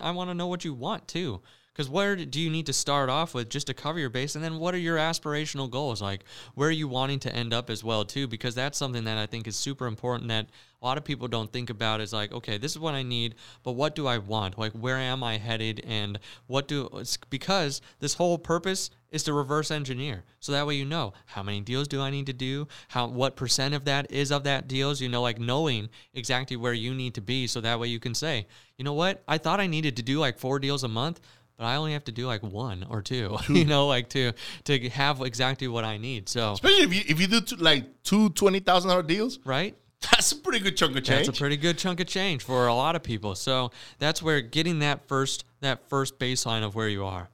I want to know what you want too. Because where do you need to start off with just to cover your base? And then what are your aspirational goals? Like, where are you wanting to end up as well, too? Because that's something that I think is super important that a lot of people don't think about is like, okay, this is what I need, but what do I want? Like, where am I headed? And because this whole purpose is to reverse engineer. So that way, you know, how many deals do I need to do? What percent of that is of that deals, you know, like knowing exactly where you need to be. So that way you can say, you know what? I thought I needed to do like 4 deals a month, but I only have to do like 1 or 2, you know, like to have exactly what I need. So especially if you do two $20,000 deals, right? That's a pretty good chunk of change. That's a pretty good chunk of change for a lot of people. So that's where getting that first baseline of where you are.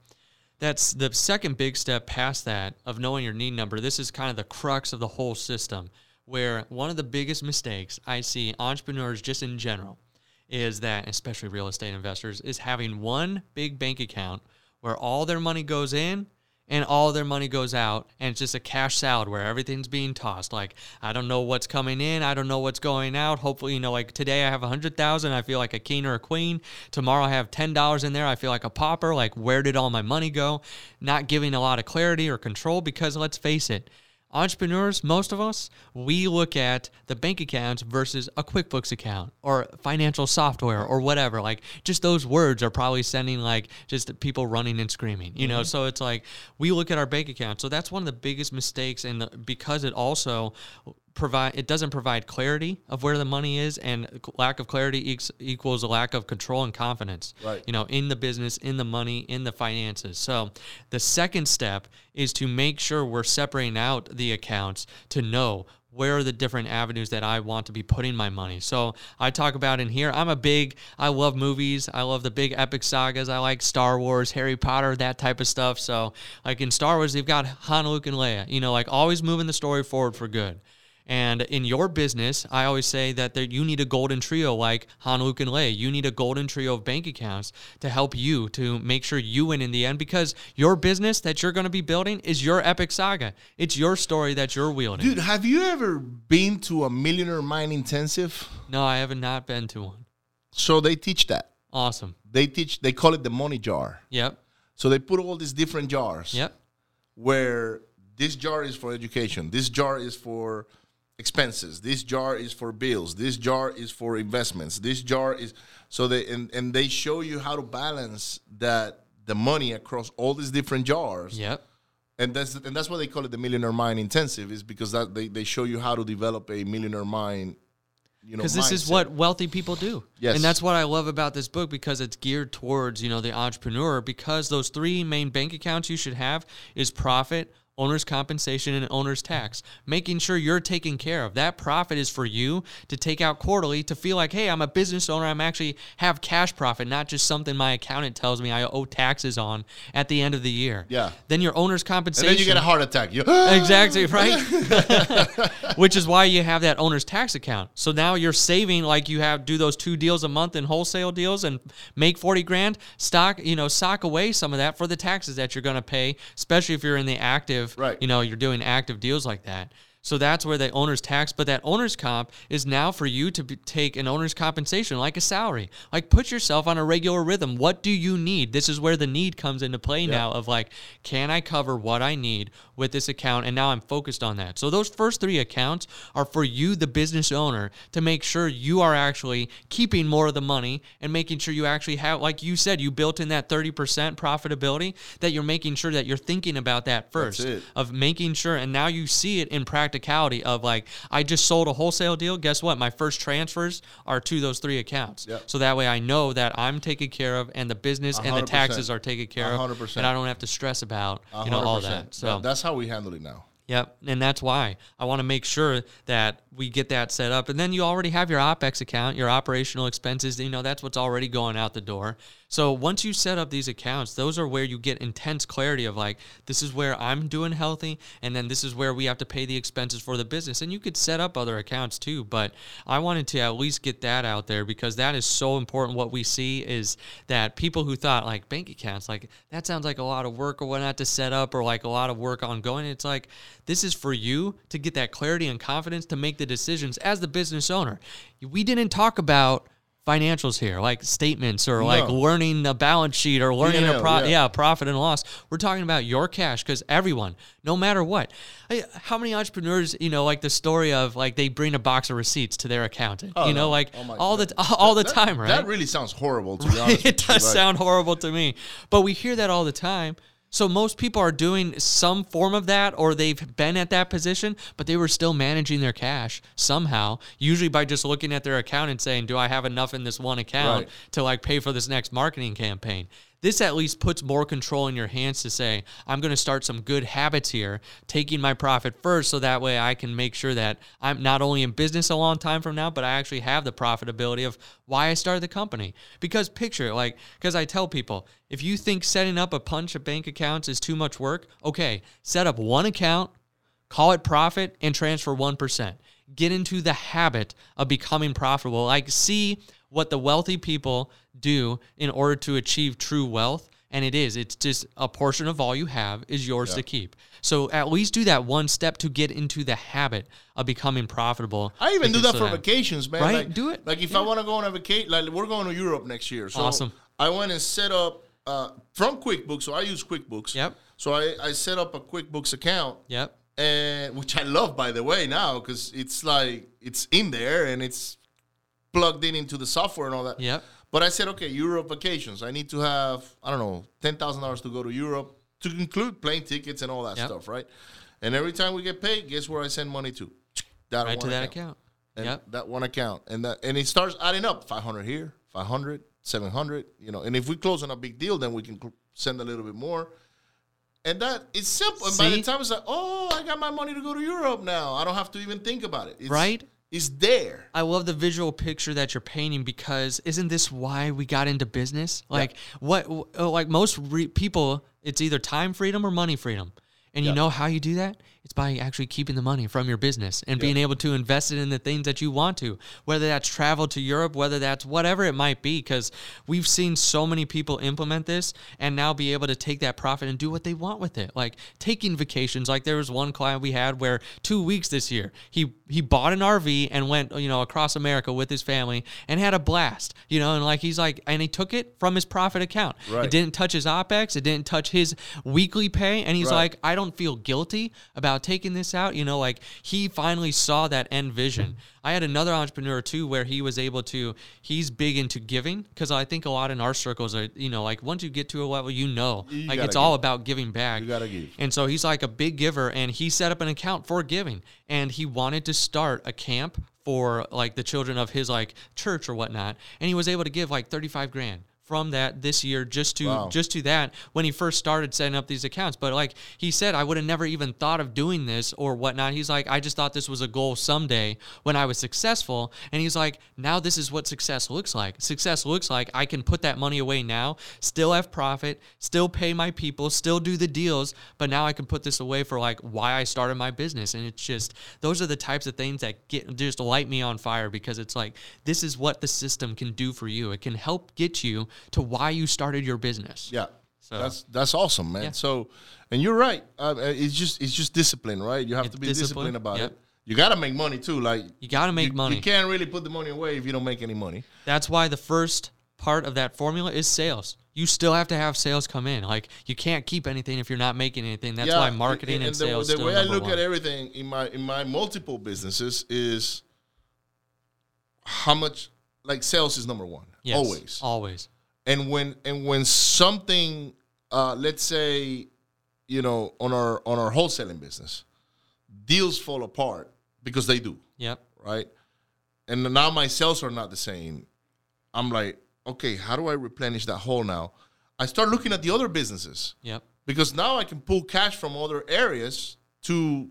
That's the second big step past that of knowing your need number. This is kind of the crux of the whole system, where one of the biggest mistakes I see entrepreneurs just in general is that, especially real estate investors, is having one big bank account where all their money goes in and all their money goes out, and it's just a cash salad where everything's being tossed. Like, I don't know what's coming in. I don't know what's going out. Hopefully, you know, like today I have 100,000. I feel like a king or a queen. Tomorrow I have $10 in there. I feel like a pauper. Like, where did all my money go? Not giving a lot of clarity or control, because let's face it, entrepreneurs, most of us, we look at the bank accounts versus a QuickBooks account or financial software or whatever. Like, just those words are probably sending like just people running and screaming, you know? Mm-hmm. So it's like we look at our bank account. So that's one of the biggest mistakes, and because it also doesn't provide clarity of where the money is, and lack of clarity equals a lack of control and confidence, right, you know, in the business, in the money, in the finances. So the second step is to make sure we're separating out the accounts to know where are the different avenues that I want to be putting my money. So I talk about in here, I love movies. I love the big epic sagas. I like Star Wars, Harry Potter, that type of stuff. So like in Star Wars, they've got Han, Luke, and Leia, you know, like always moving the story forward for good. And in your business, I always say that you need a golden trio like Han, Luke, and Leia. You need a golden trio of bank accounts to help you to make sure you win in the end, because your business that you're going to be building is your epic saga. It's your story that you're wielding. Dude, have you ever been to a Millionaire Mind Intensive? No, I have not been to one. So they teach that. Awesome. They call it the money jar. Yep. So they put all these different jars. Yep. Where this jar is for education. This jar is for expenses. This jar is for bills. This jar is for investments. This jar is and they show you how to balance the money across all these different jars. Yep. And that's why they call it the Millionaire Mind Intensive, is because that they show you how to develop a millionaire mind. Because this is what wealthy people do. Yes. And that's what I love about this book, because it's geared towards, you know, the entrepreneur, because those 3 main bank accounts you should have is profit, owner's compensation, and owner's tax, making sure you're taken care of. That profit is for you to take out quarterly to feel like, hey, I'm a business owner. I'm actually have cash profit, not just something my accountant tells me I owe taxes on at the end of the year. Yeah. Then your owner's compensation. And then you get a heart attack. Exactly, right? Which is why you have that owner's tax account. So now you're saving, like you have do those 2 deals a month in wholesale deals and make $40,000, sock away some of that for the taxes that you're going to pay, especially if you're in the active. Right. You know, you're doing active deals like that. So that's where the owner's tax, but that owner's comp is now for you to take an owner's compensation, like a salary. Like, put yourself on a regular rhythm. What do you need? This is where the need comes into play now of like, can I cover what I need with this account? And now I'm focused on that. So those first 3 accounts are for you, the business owner, to make sure you are actually keeping more of the money and making sure you actually have, like you said, you built in that 30% profitability, that you're making sure that you're thinking about that first. That's it. Of making sure, and now you see it in practice. Of like, I just sold a wholesale deal. Guess what? My first transfers are to those 3 accounts. Yep. So that way I know that I'm taken care of, and the business 100%. And the taxes are taken care of. 100%. And I don't have to stress about, you know, all that. So that's how we handle it now. Yep. And that's why I want to make sure that we get that set up. And then you already have your OPEX account, your operational expenses. You know, that's what's already going out the door. So once you set up these accounts, those are where you get intense clarity of like, this is where I'm doing healthy, and then this is where we have to pay the expenses for the business. And you could set up other accounts too, but I wanted to at least get that out there, because that is so important. What we see is that people who thought like bank accounts, like that sounds like a lot of work or whatnot to set up, or like a lot of work ongoing. It's like, this is for you to get that clarity and confidence to make the decisions as the business owner. We didn't talk about financials here, like statements or like learning a balance sheet or learning profit and loss. We're talking about your cash, because everyone, no matter what, how many entrepreneurs, you know, like the story of like they bring a box of receipts to their accountant, all the time, right? That really sounds horrible, to be honest. It does sound horrible to me, but we hear that all the time. So most people are doing some form of that, or they've been at that position, but they were still managing their cash somehow, usually by just looking at their account and saying, do I have enough in this one account to like pay for this next marketing campaign? This at least puts more control in your hands to say, I'm going to start some good habits here, taking my profit first, so that way I can make sure that I'm not only in business a long time from now, but I actually have the profitability of why I started the company. Because picture, like, because I tell people, if you think setting up a bunch of bank accounts is too much work, okay, set up one account, call it profit, and transfer 1%. Get into the habit of becoming profitable. Like, see what the wealthy people do in order to achieve true wealth. And it's just a portion of all you have is yours to keep. So at least do that one step to get into the habit of becoming profitable. I even do that for vacations, man. Right? Like, do it. Like if I want to go on a vacation, like we're going to Europe next year. So awesome. I went and set up from QuickBooks. So I use QuickBooks. Yep. So I set up a QuickBooks account. Yep. And which I love, by the way, now, because it's like it's in there and it's plugged in into the software and all that. Yep. But I said, okay, Europe vacations. I need to have, I don't know, $10,000 to go to Europe, to include plane tickets and all that stuff, right? And every time we get paid, guess where I send money to? That account. And that one account. And it starts adding up, 500 here, 500, 700, you know. And if we close on a big deal, then we can send a little bit more. And that is simple. And by the time it's like, oh, I got my money to go to Europe now. I don't have to even think about it. It's, right? Is there. I love the visual picture that you're painting, because isn't this why we got into business? Like most people, it's either time freedom or money freedom. And you know how you do that? It's by actually keeping the money from your business and being able to invest it in the things that you want to, whether that's travel to Europe, whether that's whatever it might be, because we've seen so many people implement this and now be able to take that profit and do what they want with it. Like taking vacations. Like there was one client we had where 2 weeks this year, he bought an RV and went, you know, across America with his family and had a blast, you know, and like, he's like, and he took it from his profit account. Right. It didn't touch his OPEX. It didn't touch his weekly pay. And he's like, I don't feel guilty about taking this out, you know, like he finally saw that end vision. I had another entrepreneur too, where he was able to, he's big into giving. Cause I think a lot in our circles are, you know, like once you get to a level, you know, you like it's all about giving back. You gotta give. And so he's like a big giver, and he set up an account for giving, and he wanted to start a camp for like the children of his like church or whatnot. And he was able to give like 35 grand. From that this year just to that when he first started setting up these accounts. But like he said, I would have never even thought of doing this or whatnot. He's like, I just thought this was a goal someday when I was successful. And he's like, now this is what success looks like. Success looks like I can put that money away now, still have profit, still pay my people, still do the deals, but now I can put this away for like why I started my business. And it's just, those are the types of things that get just light me on fire, because it's like, this is what the system can do for you. It can help get you to why you started your business. Yeah, so that's awesome, man. Yeah. So, and you're right. It's just discipline, right? You have to be disciplined about it. You got to make money too. Like you got to make money. You can't really put the money away if you don't make any money. That's why the first part of that formula is sales. You still have to have sales come in. Like you can't keep anything if you're not making anything. That's why marketing and sales. The way I look at everything in my multiple businesses is how much. Like sales is number one. Yes, always. And when something, let's say, you know, on our wholesaling business, deals fall apart, because they do. Yep. Right. And now my sales are not the same. I'm like, okay, how do I replenish that hole now? I start looking at the other businesses. Yep. Because now I can pull cash from other areas to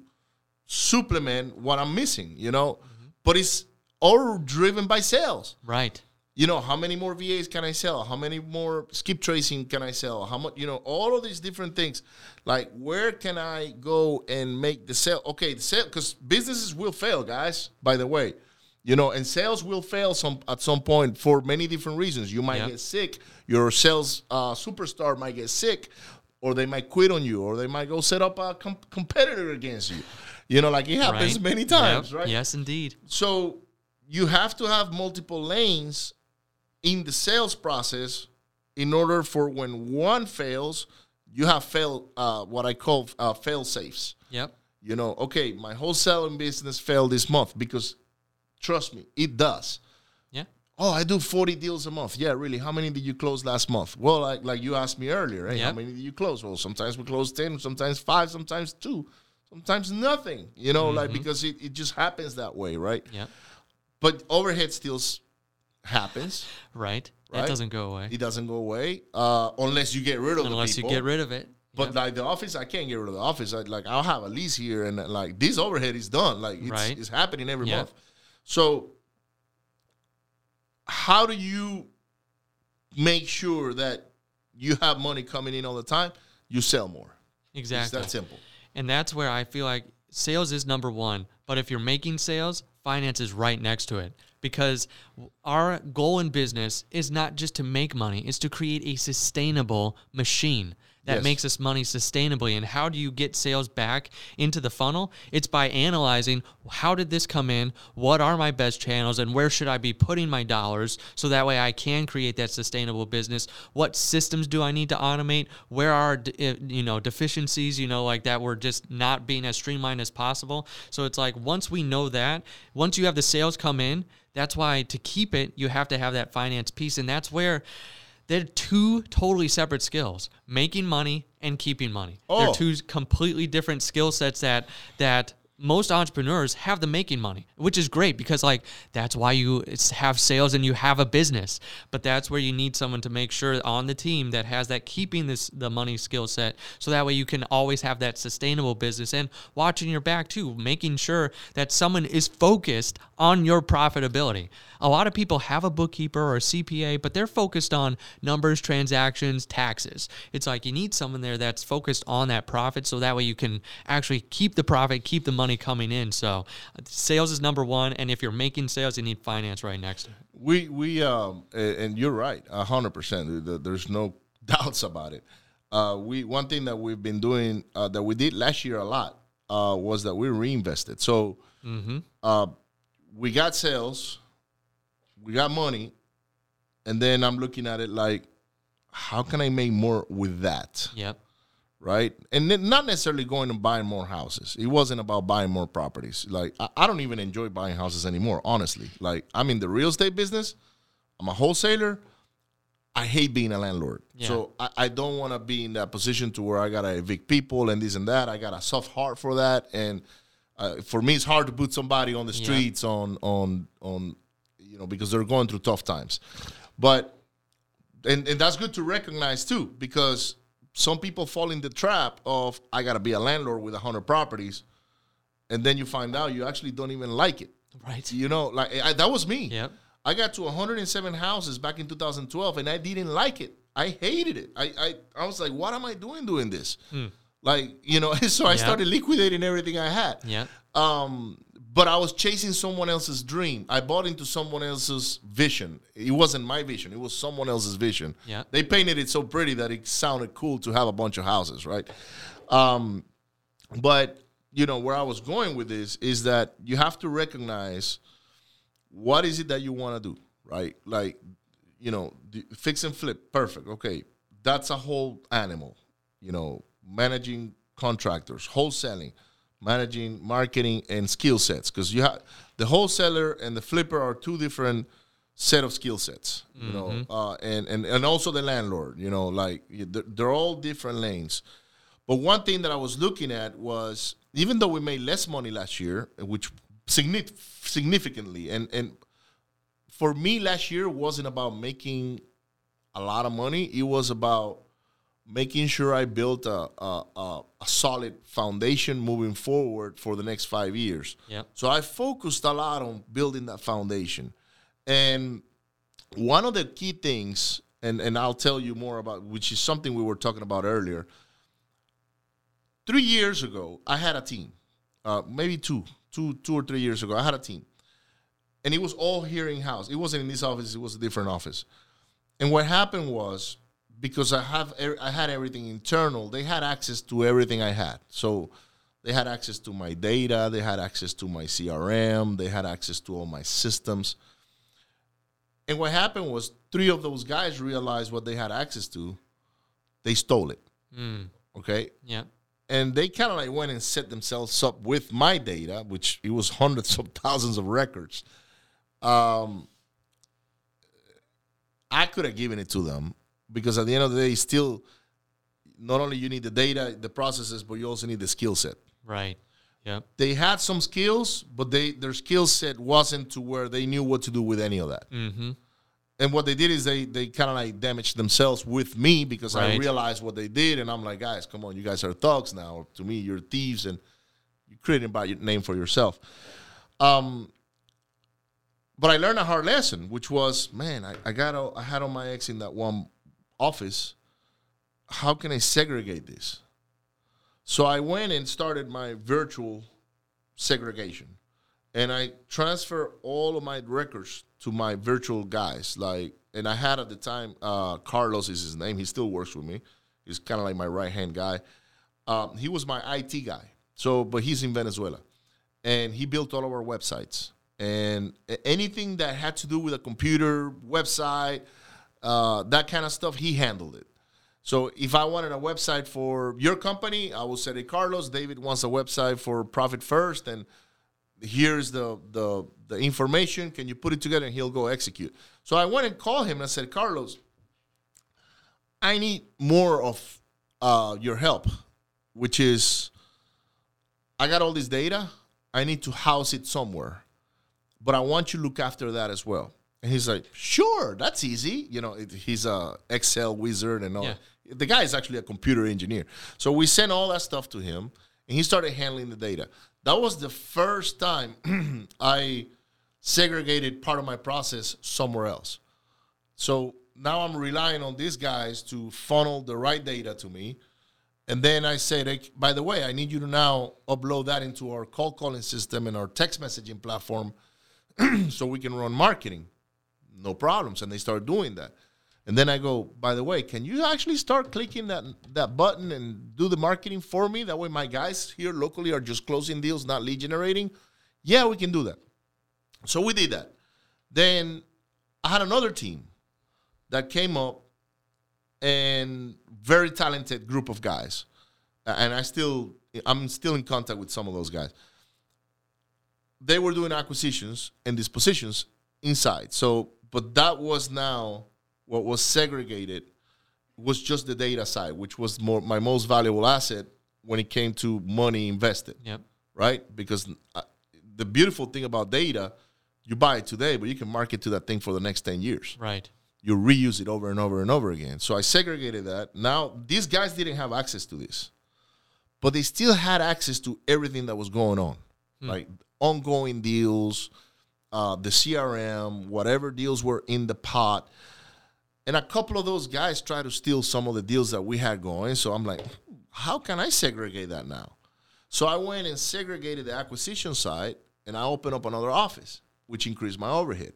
supplement what I'm missing. You know, but it's all driven by sales. Right. You know, how many more VAs can I sell? How many more skip tracing can I sell? How much, you know, all of these different things. Like, where can I go and make the sale? Okay, the sale, because businesses will fail, guys, by the way. You know, and sales will fail at some point for many different reasons. You might get sick. Your sales superstar might get sick, or they might quit on you, or they might go set up a competitor against you. You know, like it happens many times, right? Yes, indeed. So you have to have multiple lanes in the sales process in order for when one fails, you have failed, what I call fail safes. Yep. You know, okay, my whole selling business failed this month because, trust me, it does. Yeah. Oh, I do 40 deals a month. Yeah, really. How many did you close last month? Well, like you asked me earlier, right? Yep. How many did you close? Well, sometimes we close 10, sometimes 5, sometimes 2, sometimes nothing. You know, like because it just happens that way, right? Yeah. But overhead still happens. Right. It doesn't go away. It doesn't go away unless you get rid of it. Unless you get rid of it. But like the office, I can't get rid of the office. I'll have a lease here, and like this overhead is done. Like it's happening every month. So how do you make sure that you have money coming in all the time? You sell more. Exactly. It's that simple. And that's where I feel like sales is number one. But if you're making sales, finance is right next to it. Because our goal in business is not just to make money, it's to create a sustainable machine that makes us money sustainably. And how do you get sales back into the funnel? It's by analyzing, how did this come in? What are my best channels? And where should I be putting my dollars? So that way I can create that sustainable business. What systems do I need to automate? Where are, deficiencies, like that we're just not being as streamlined as possible. So it's like, once we know that, once you have the sales come in, that's why to keep it, you have to have that finance piece. And that's where they're two totally separate skills, making money and keeping money. Oh. They're two completely different skill sets that most entrepreneurs have the making money, which is great because that's why you have sales and you have a business. But that's where you need someone to make sure on the team that has that keeping the money skill set. So that way you can always have that sustainable business and watching your back too, making sure that someone is focused on your profitability. A lot of people have a bookkeeper or a CPA, but they're focused on numbers, transactions, taxes. It's like you need someone there that's focused on that profit. So that way you can actually keep the profit, keep the money coming in. So sales is number one, and if you're making sales, you need finance right next to it. We and you're right, 100%. There's no doubts about it. One thing that we've been doing that we did last year a lot was that we reinvested. So we got sales, we got money, and then I'm looking at it like, how can I make more with that? Yep. Right? And then not necessarily going and buying more houses. It wasn't about buying more properties. Like, I don't even enjoy buying houses anymore, honestly. Like, I'm in the real estate business. I'm a wholesaler. I hate being a landlord. Yeah. So I don't want to be in that position to where I got to evict people and this and that. I got a soft heart for that. And for me, it's hard to put somebody on the streets on because they're going through tough times. But, and that's good to recognize, too, because some people fall in the trap of, I got to be a landlord with 100 properties. And then you find out you actually don't even like it. Right. That was me. Yep. I got to 107 houses back in 2012, and I didn't like it. I hated it. I was like, what am I doing this? Hmm. So I started liquidating everything I had. Yeah. But I was chasing someone else's dream. I bought into someone else's vision. It wasn't my vision. It was someone else's vision. Yeah. They painted it so pretty that it sounded cool to have a bunch of houses, right? But, where I was going with this is that you have to recognize what is it that you want to do, right? Like, fix and flip, perfect. Okay, that's a whole animal, managing contractors, wholesaling, managing, marketing, and skill sets. Because you have the wholesaler and the flipper are two different set of skill sets, and also the landlord, they're all different lanes. But one thing that I was looking at was, even though we made less money last year, which significantly, and for me last year wasn't about making a lot of money. It was about making sure I built a solid foundation moving forward for the next 5 years. Yep. So I focused a lot on building that foundation. And one of the key things, and I'll tell you more about, which is something we were talking about earlier, 3 years ago, I had a team. Maybe two or 3 years ago, I had a team. And it was all here in-house. It wasn't in this office. It was a different office. And what happened was, because I had everything internal, they had access to everything I had. So they had access to my data, they had access to my CRM, they had access to all my systems. And what happened was three of those guys realized what they had access to. They stole it. Mm. Okay? Yeah. And they kind of like went and set themselves up with my data, which it was hundreds of thousands of records. I could have given it to them because at the end of the day, still, not only you need the data, the processes, but you also need the skill set. Right. Yeah. They had some skills, but their skill set wasn't to where they knew what to do with any of that. Mm-hmm. And what they did is they kind of like damaged themselves with me because right. I realized what they did. And I'm like, guys, come on, you guys are thugs now. To me, you're thieves and you're creating by your name for yourself. But I learned a hard lesson, which was, man, I had all my eggs in that one office. How can I segregate this? So I went and started my virtual segregation. And I transferred all of my records to my virtual guys. And I had at the time, Carlos is his name. He still works with me. He's kind of like my right-hand guy. He was my IT guy. But he's in Venezuela. And he built all of our websites. And anything that had to do with a computer, website, that kind of stuff, he handled it. So if I wanted a website for your company, I would say, hey, Carlos, David wants a website for Profit First, and here's the information. Can you put it together? And he'll go execute. So I went and called him and I said, Carlos, I need more of your help, which is I got all this data. I need to house it somewhere, but I want you to look after that as well. And he's like, sure, that's easy. You know, he's a Excel wizard and all. Yeah. The guy is actually a computer engineer. So we sent all that stuff to him, and he started handling the data. That was the first time I segregated part of my process somewhere else. So now I'm relying on these guys to funnel the right data to me. And then I said, hey, by the way, I need you to now upload that into our cold calling system and our text messaging platform so we can run marketing. No problems. And they start doing that. And then I go, by the way, can you actually start clicking that button and do the marketing for me? That way my guys here locally are just closing deals, not lead generating. Yeah, we can do that. So we did that. Then I had another team that came up and very talented group of guys. And I'm still in contact with some of those guys. They were doing acquisitions and dispositions inside. But that was now what was segregated was just the data side, which was my most valuable asset when it came to money invested. Yep. Right? Because the beautiful thing about data, you buy it today, but you can market to that thing for the next 10 years. Right. You reuse it over and over and over again. So I segregated that. Now, these guys didn't have access to this, but they still had access to everything that was going on, like ongoing deals, the CRM, whatever deals were in the pot. And a couple of those guys tried to steal some of the deals that we had going. So I'm like, how can I segregate that now? So I went and segregated the acquisition side, and I opened up another office, which increased my overhead.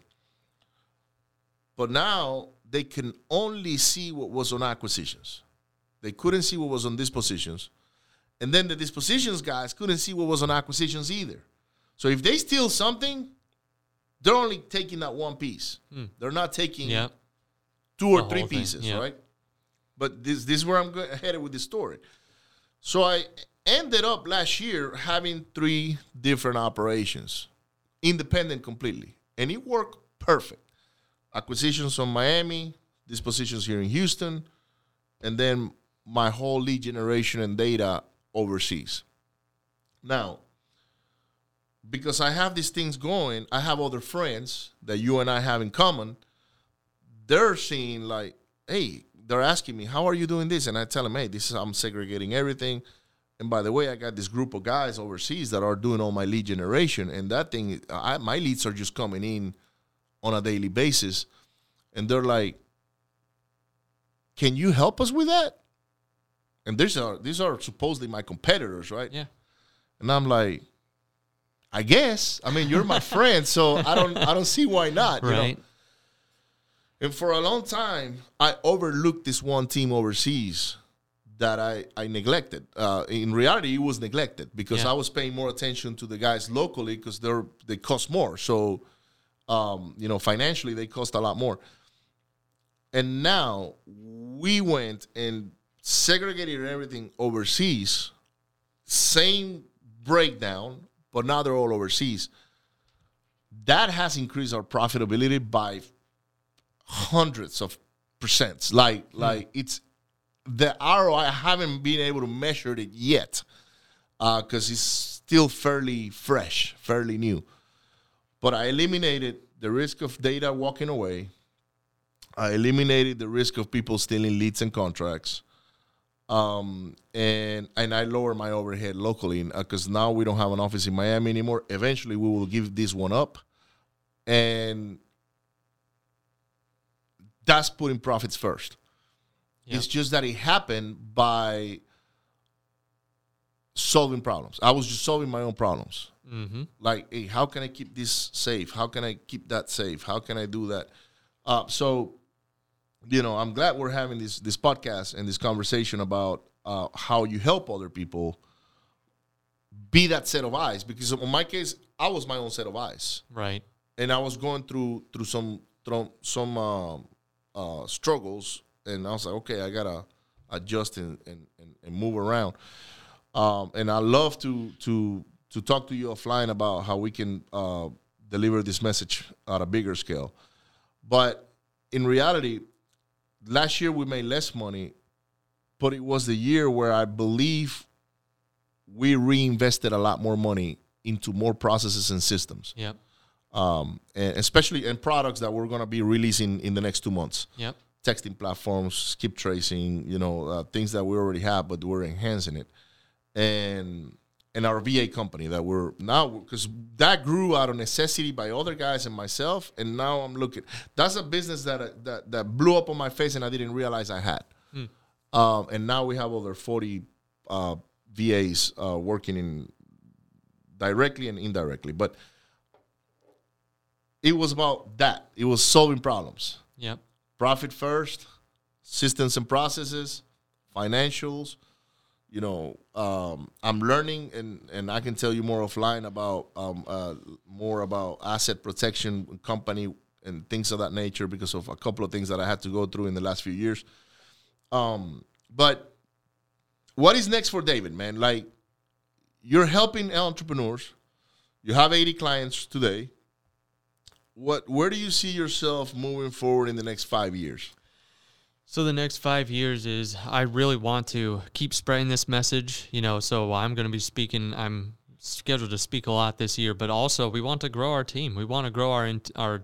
But now they can only see what was on acquisitions. They couldn't see what was on dispositions. And then the dispositions guys couldn't see what was on acquisitions either. So if they steal something, they're only taking that one piece. Mm. They're not taking... Yeah. Two or three pieces, yeah. Right? But this is where I'm headed with the story. So I ended up last year having three different operations, independent completely. And it worked perfect. Acquisitions from Miami, dispositions here in Houston, and then my whole lead generation and data overseas. Now, because I have these things going, I have other friends that you and I have in common. They're seeing like, hey, they're asking me, how are you doing this? And I tell them, hey, I'm segregating everything. And by the way, I got this group of guys overseas that are doing all my lead generation. And that thing, my leads are just coming in on a daily basis. And they're like, can you help us with that? And these are supposedly my competitors, right? Yeah. And I'm like, I guess. I mean, you're my friend, so I don't see why not. Right. You know? And for a long time, I overlooked this one team overseas that I neglected. In reality, it was neglected because I was paying more attention to the guys locally because they cost more. So you know, financially they cost a lot more. And now we went and segregated everything overseas, same breakdown, but now they're all overseas. That has increased our profitability by hundreds of percents. Like it's the ROI. I haven't been able to measure it yet because it's still fairly fresh, fairly new. But I eliminated the risk of data walking away. I eliminated the risk of people stealing leads and contracts. And I lower my overhead locally because now we don't have an office in Miami anymore. Eventually, we will give this one up. And that's putting profits first. Yep. It's just that it happened by solving problems. I was just solving my own problems. Mm-hmm. Like, hey, how can I keep this safe? How can I keep that safe? How can I do that? So, you know, I'm glad we're having this podcast and this conversation about how you help other people be that set of eyes. Because in my case, I was my own set of eyes, right? And I was going through some struggles, and I was like, okay, I gotta adjust and move around. And I love to talk to you offline about how we can deliver this message at a bigger scale. But in reality, last year we made less money, but it was the year where I believe we reinvested a lot more money into more processes and systems. Yep. And especially in products that we're going to be releasing in the next 2 months. Yep. Texting platforms, skip tracing, you know, things that we already have, but we're enhancing it. And our VA company that we're now, because that grew out of necessity by other guys and myself, and now I'm looking. That's a business that blew up on my face, and I didn't realize I had. Mm. And now we have over 40 VAs working in directly and indirectly. But it was about that. It was solving problems. Yeah. Profit first, systems and processes, financials. You know, I'm learning, and I can tell you more offline about more about asset protection company and things of that nature because of a couple of things that I had to go through in the last few years. But what is next for David, man? Like, you're helping entrepreneurs. You have 80 clients today. Where do you see yourself moving forward in the next 5 years? So the next 5 years is I really want to keep spreading this message, you know, so I'm going to be speaking. I'm scheduled to speak a lot this year, but also we want to grow our team. We want to grow our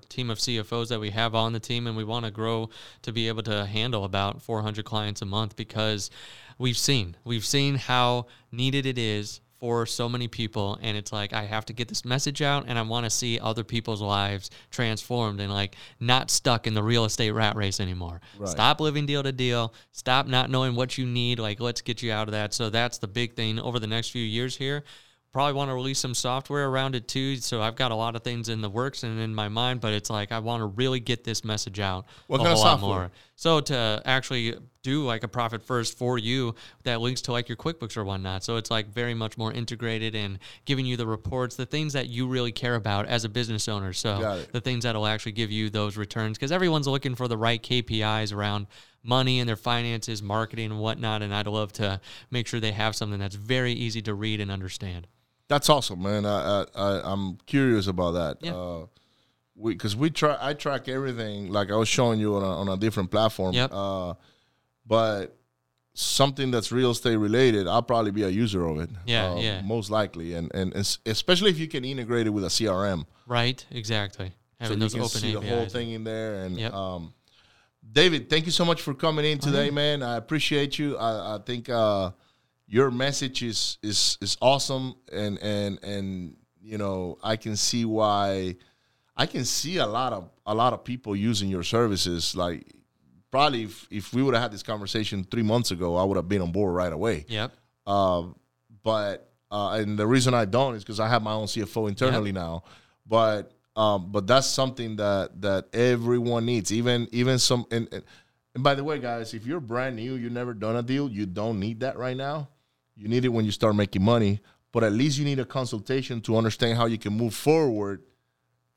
team of CFOs that we have on the team, and we want to grow to be able to handle about 400 clients a month because we've seen how needed it is for so many people, and it's like I have to get this message out, and I want to see other people's lives transformed and like not stuck in the real estate rat race anymore. Right. Stop living deal to deal. Stop not knowing what you need. Like, let's get you out of that. So that's the big thing over the next few years here. Probably want to release some software around it too. So I've got a lot of things in the works and in my mind, but it's like I want to really get this message out. What kind of software? Lot more. So to actually do like a Profit First for you that links to like your QuickBooks or whatnot. So it's like very much more integrated and giving you the reports, the things that you really care about as a business owner. So the things that'll actually give you those returns, because everyone's looking for the right KPIs around money and their finances, marketing and whatnot. And I'd love to make sure they have something that's very easy to read and understand. That's awesome, man. I'm curious about that. Yeah. I track everything. Like I was showing you on a different platform. Yep. But something that's real estate related, I'll probably be a user of it. Yeah, most likely, and especially if you can integrate it with a CRM. Right. Exactly. Having so those you can open see APIs. The whole thing in there. And David, thank you so much for coming in today, man. I appreciate you. I think. Your message is awesome, and you know I can see a lot of people using your services. Like probably if we would have had this conversation 3 months ago, I would have been on board right away. Yep. And the reason I don't is because I have my own CFO internally now. But that's something that everyone needs, even some. And by the way, guys, if you're brand new, you've never done a deal, you don't need that right now. You need it when you start making money, but at least you need a consultation to understand how you can move forward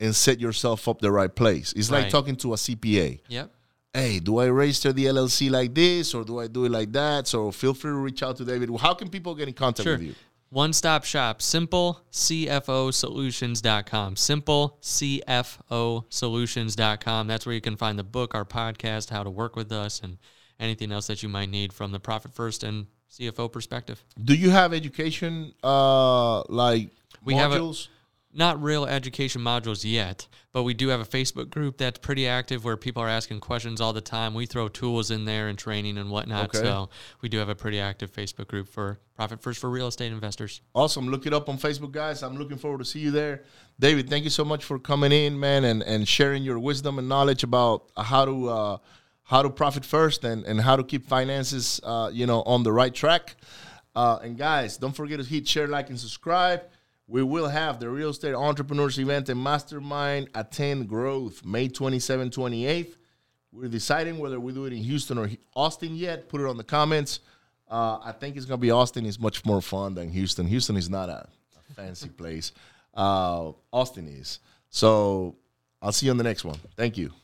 and set yourself up the right place. It's like talking to a CPA. Yep. Hey, do I register the LLC like this, or do I do it like that? So feel free to reach out to David. How can people get in contact with you? One-stop shop, simplecfosolutions.com, simplecfosolutions.com. That's where you can find the book, our podcast, how to work with us, and anything else that you might need from the Profit First and CFO perspective. Do you have education modules? Not real education modules yet, but we do have a Facebook group that's pretty active where people are asking questions all the time. We throw tools in there and training and whatnot. Okay. So we do have a pretty active Facebook group for Profit First for real estate investors. Awesome. Look it up on Facebook, guys. I'm looking forward to see you there. David, thank you so much for coming in, man, and sharing your wisdom and knowledge about how to profit first and how to keep finances on the right track. And guys, don't forget to hit share, like, and subscribe. We will have the Real Estate Entrepreneurs Event and Mastermind Attend Growth, May 27, 28th. We're deciding whether we do it in Houston or Austin yet. Put it on the comments. I think it's going to be Austin. It's much more fun than Houston. Houston is not a fancy place. Austin is. So I'll see you on the next one. Thank you.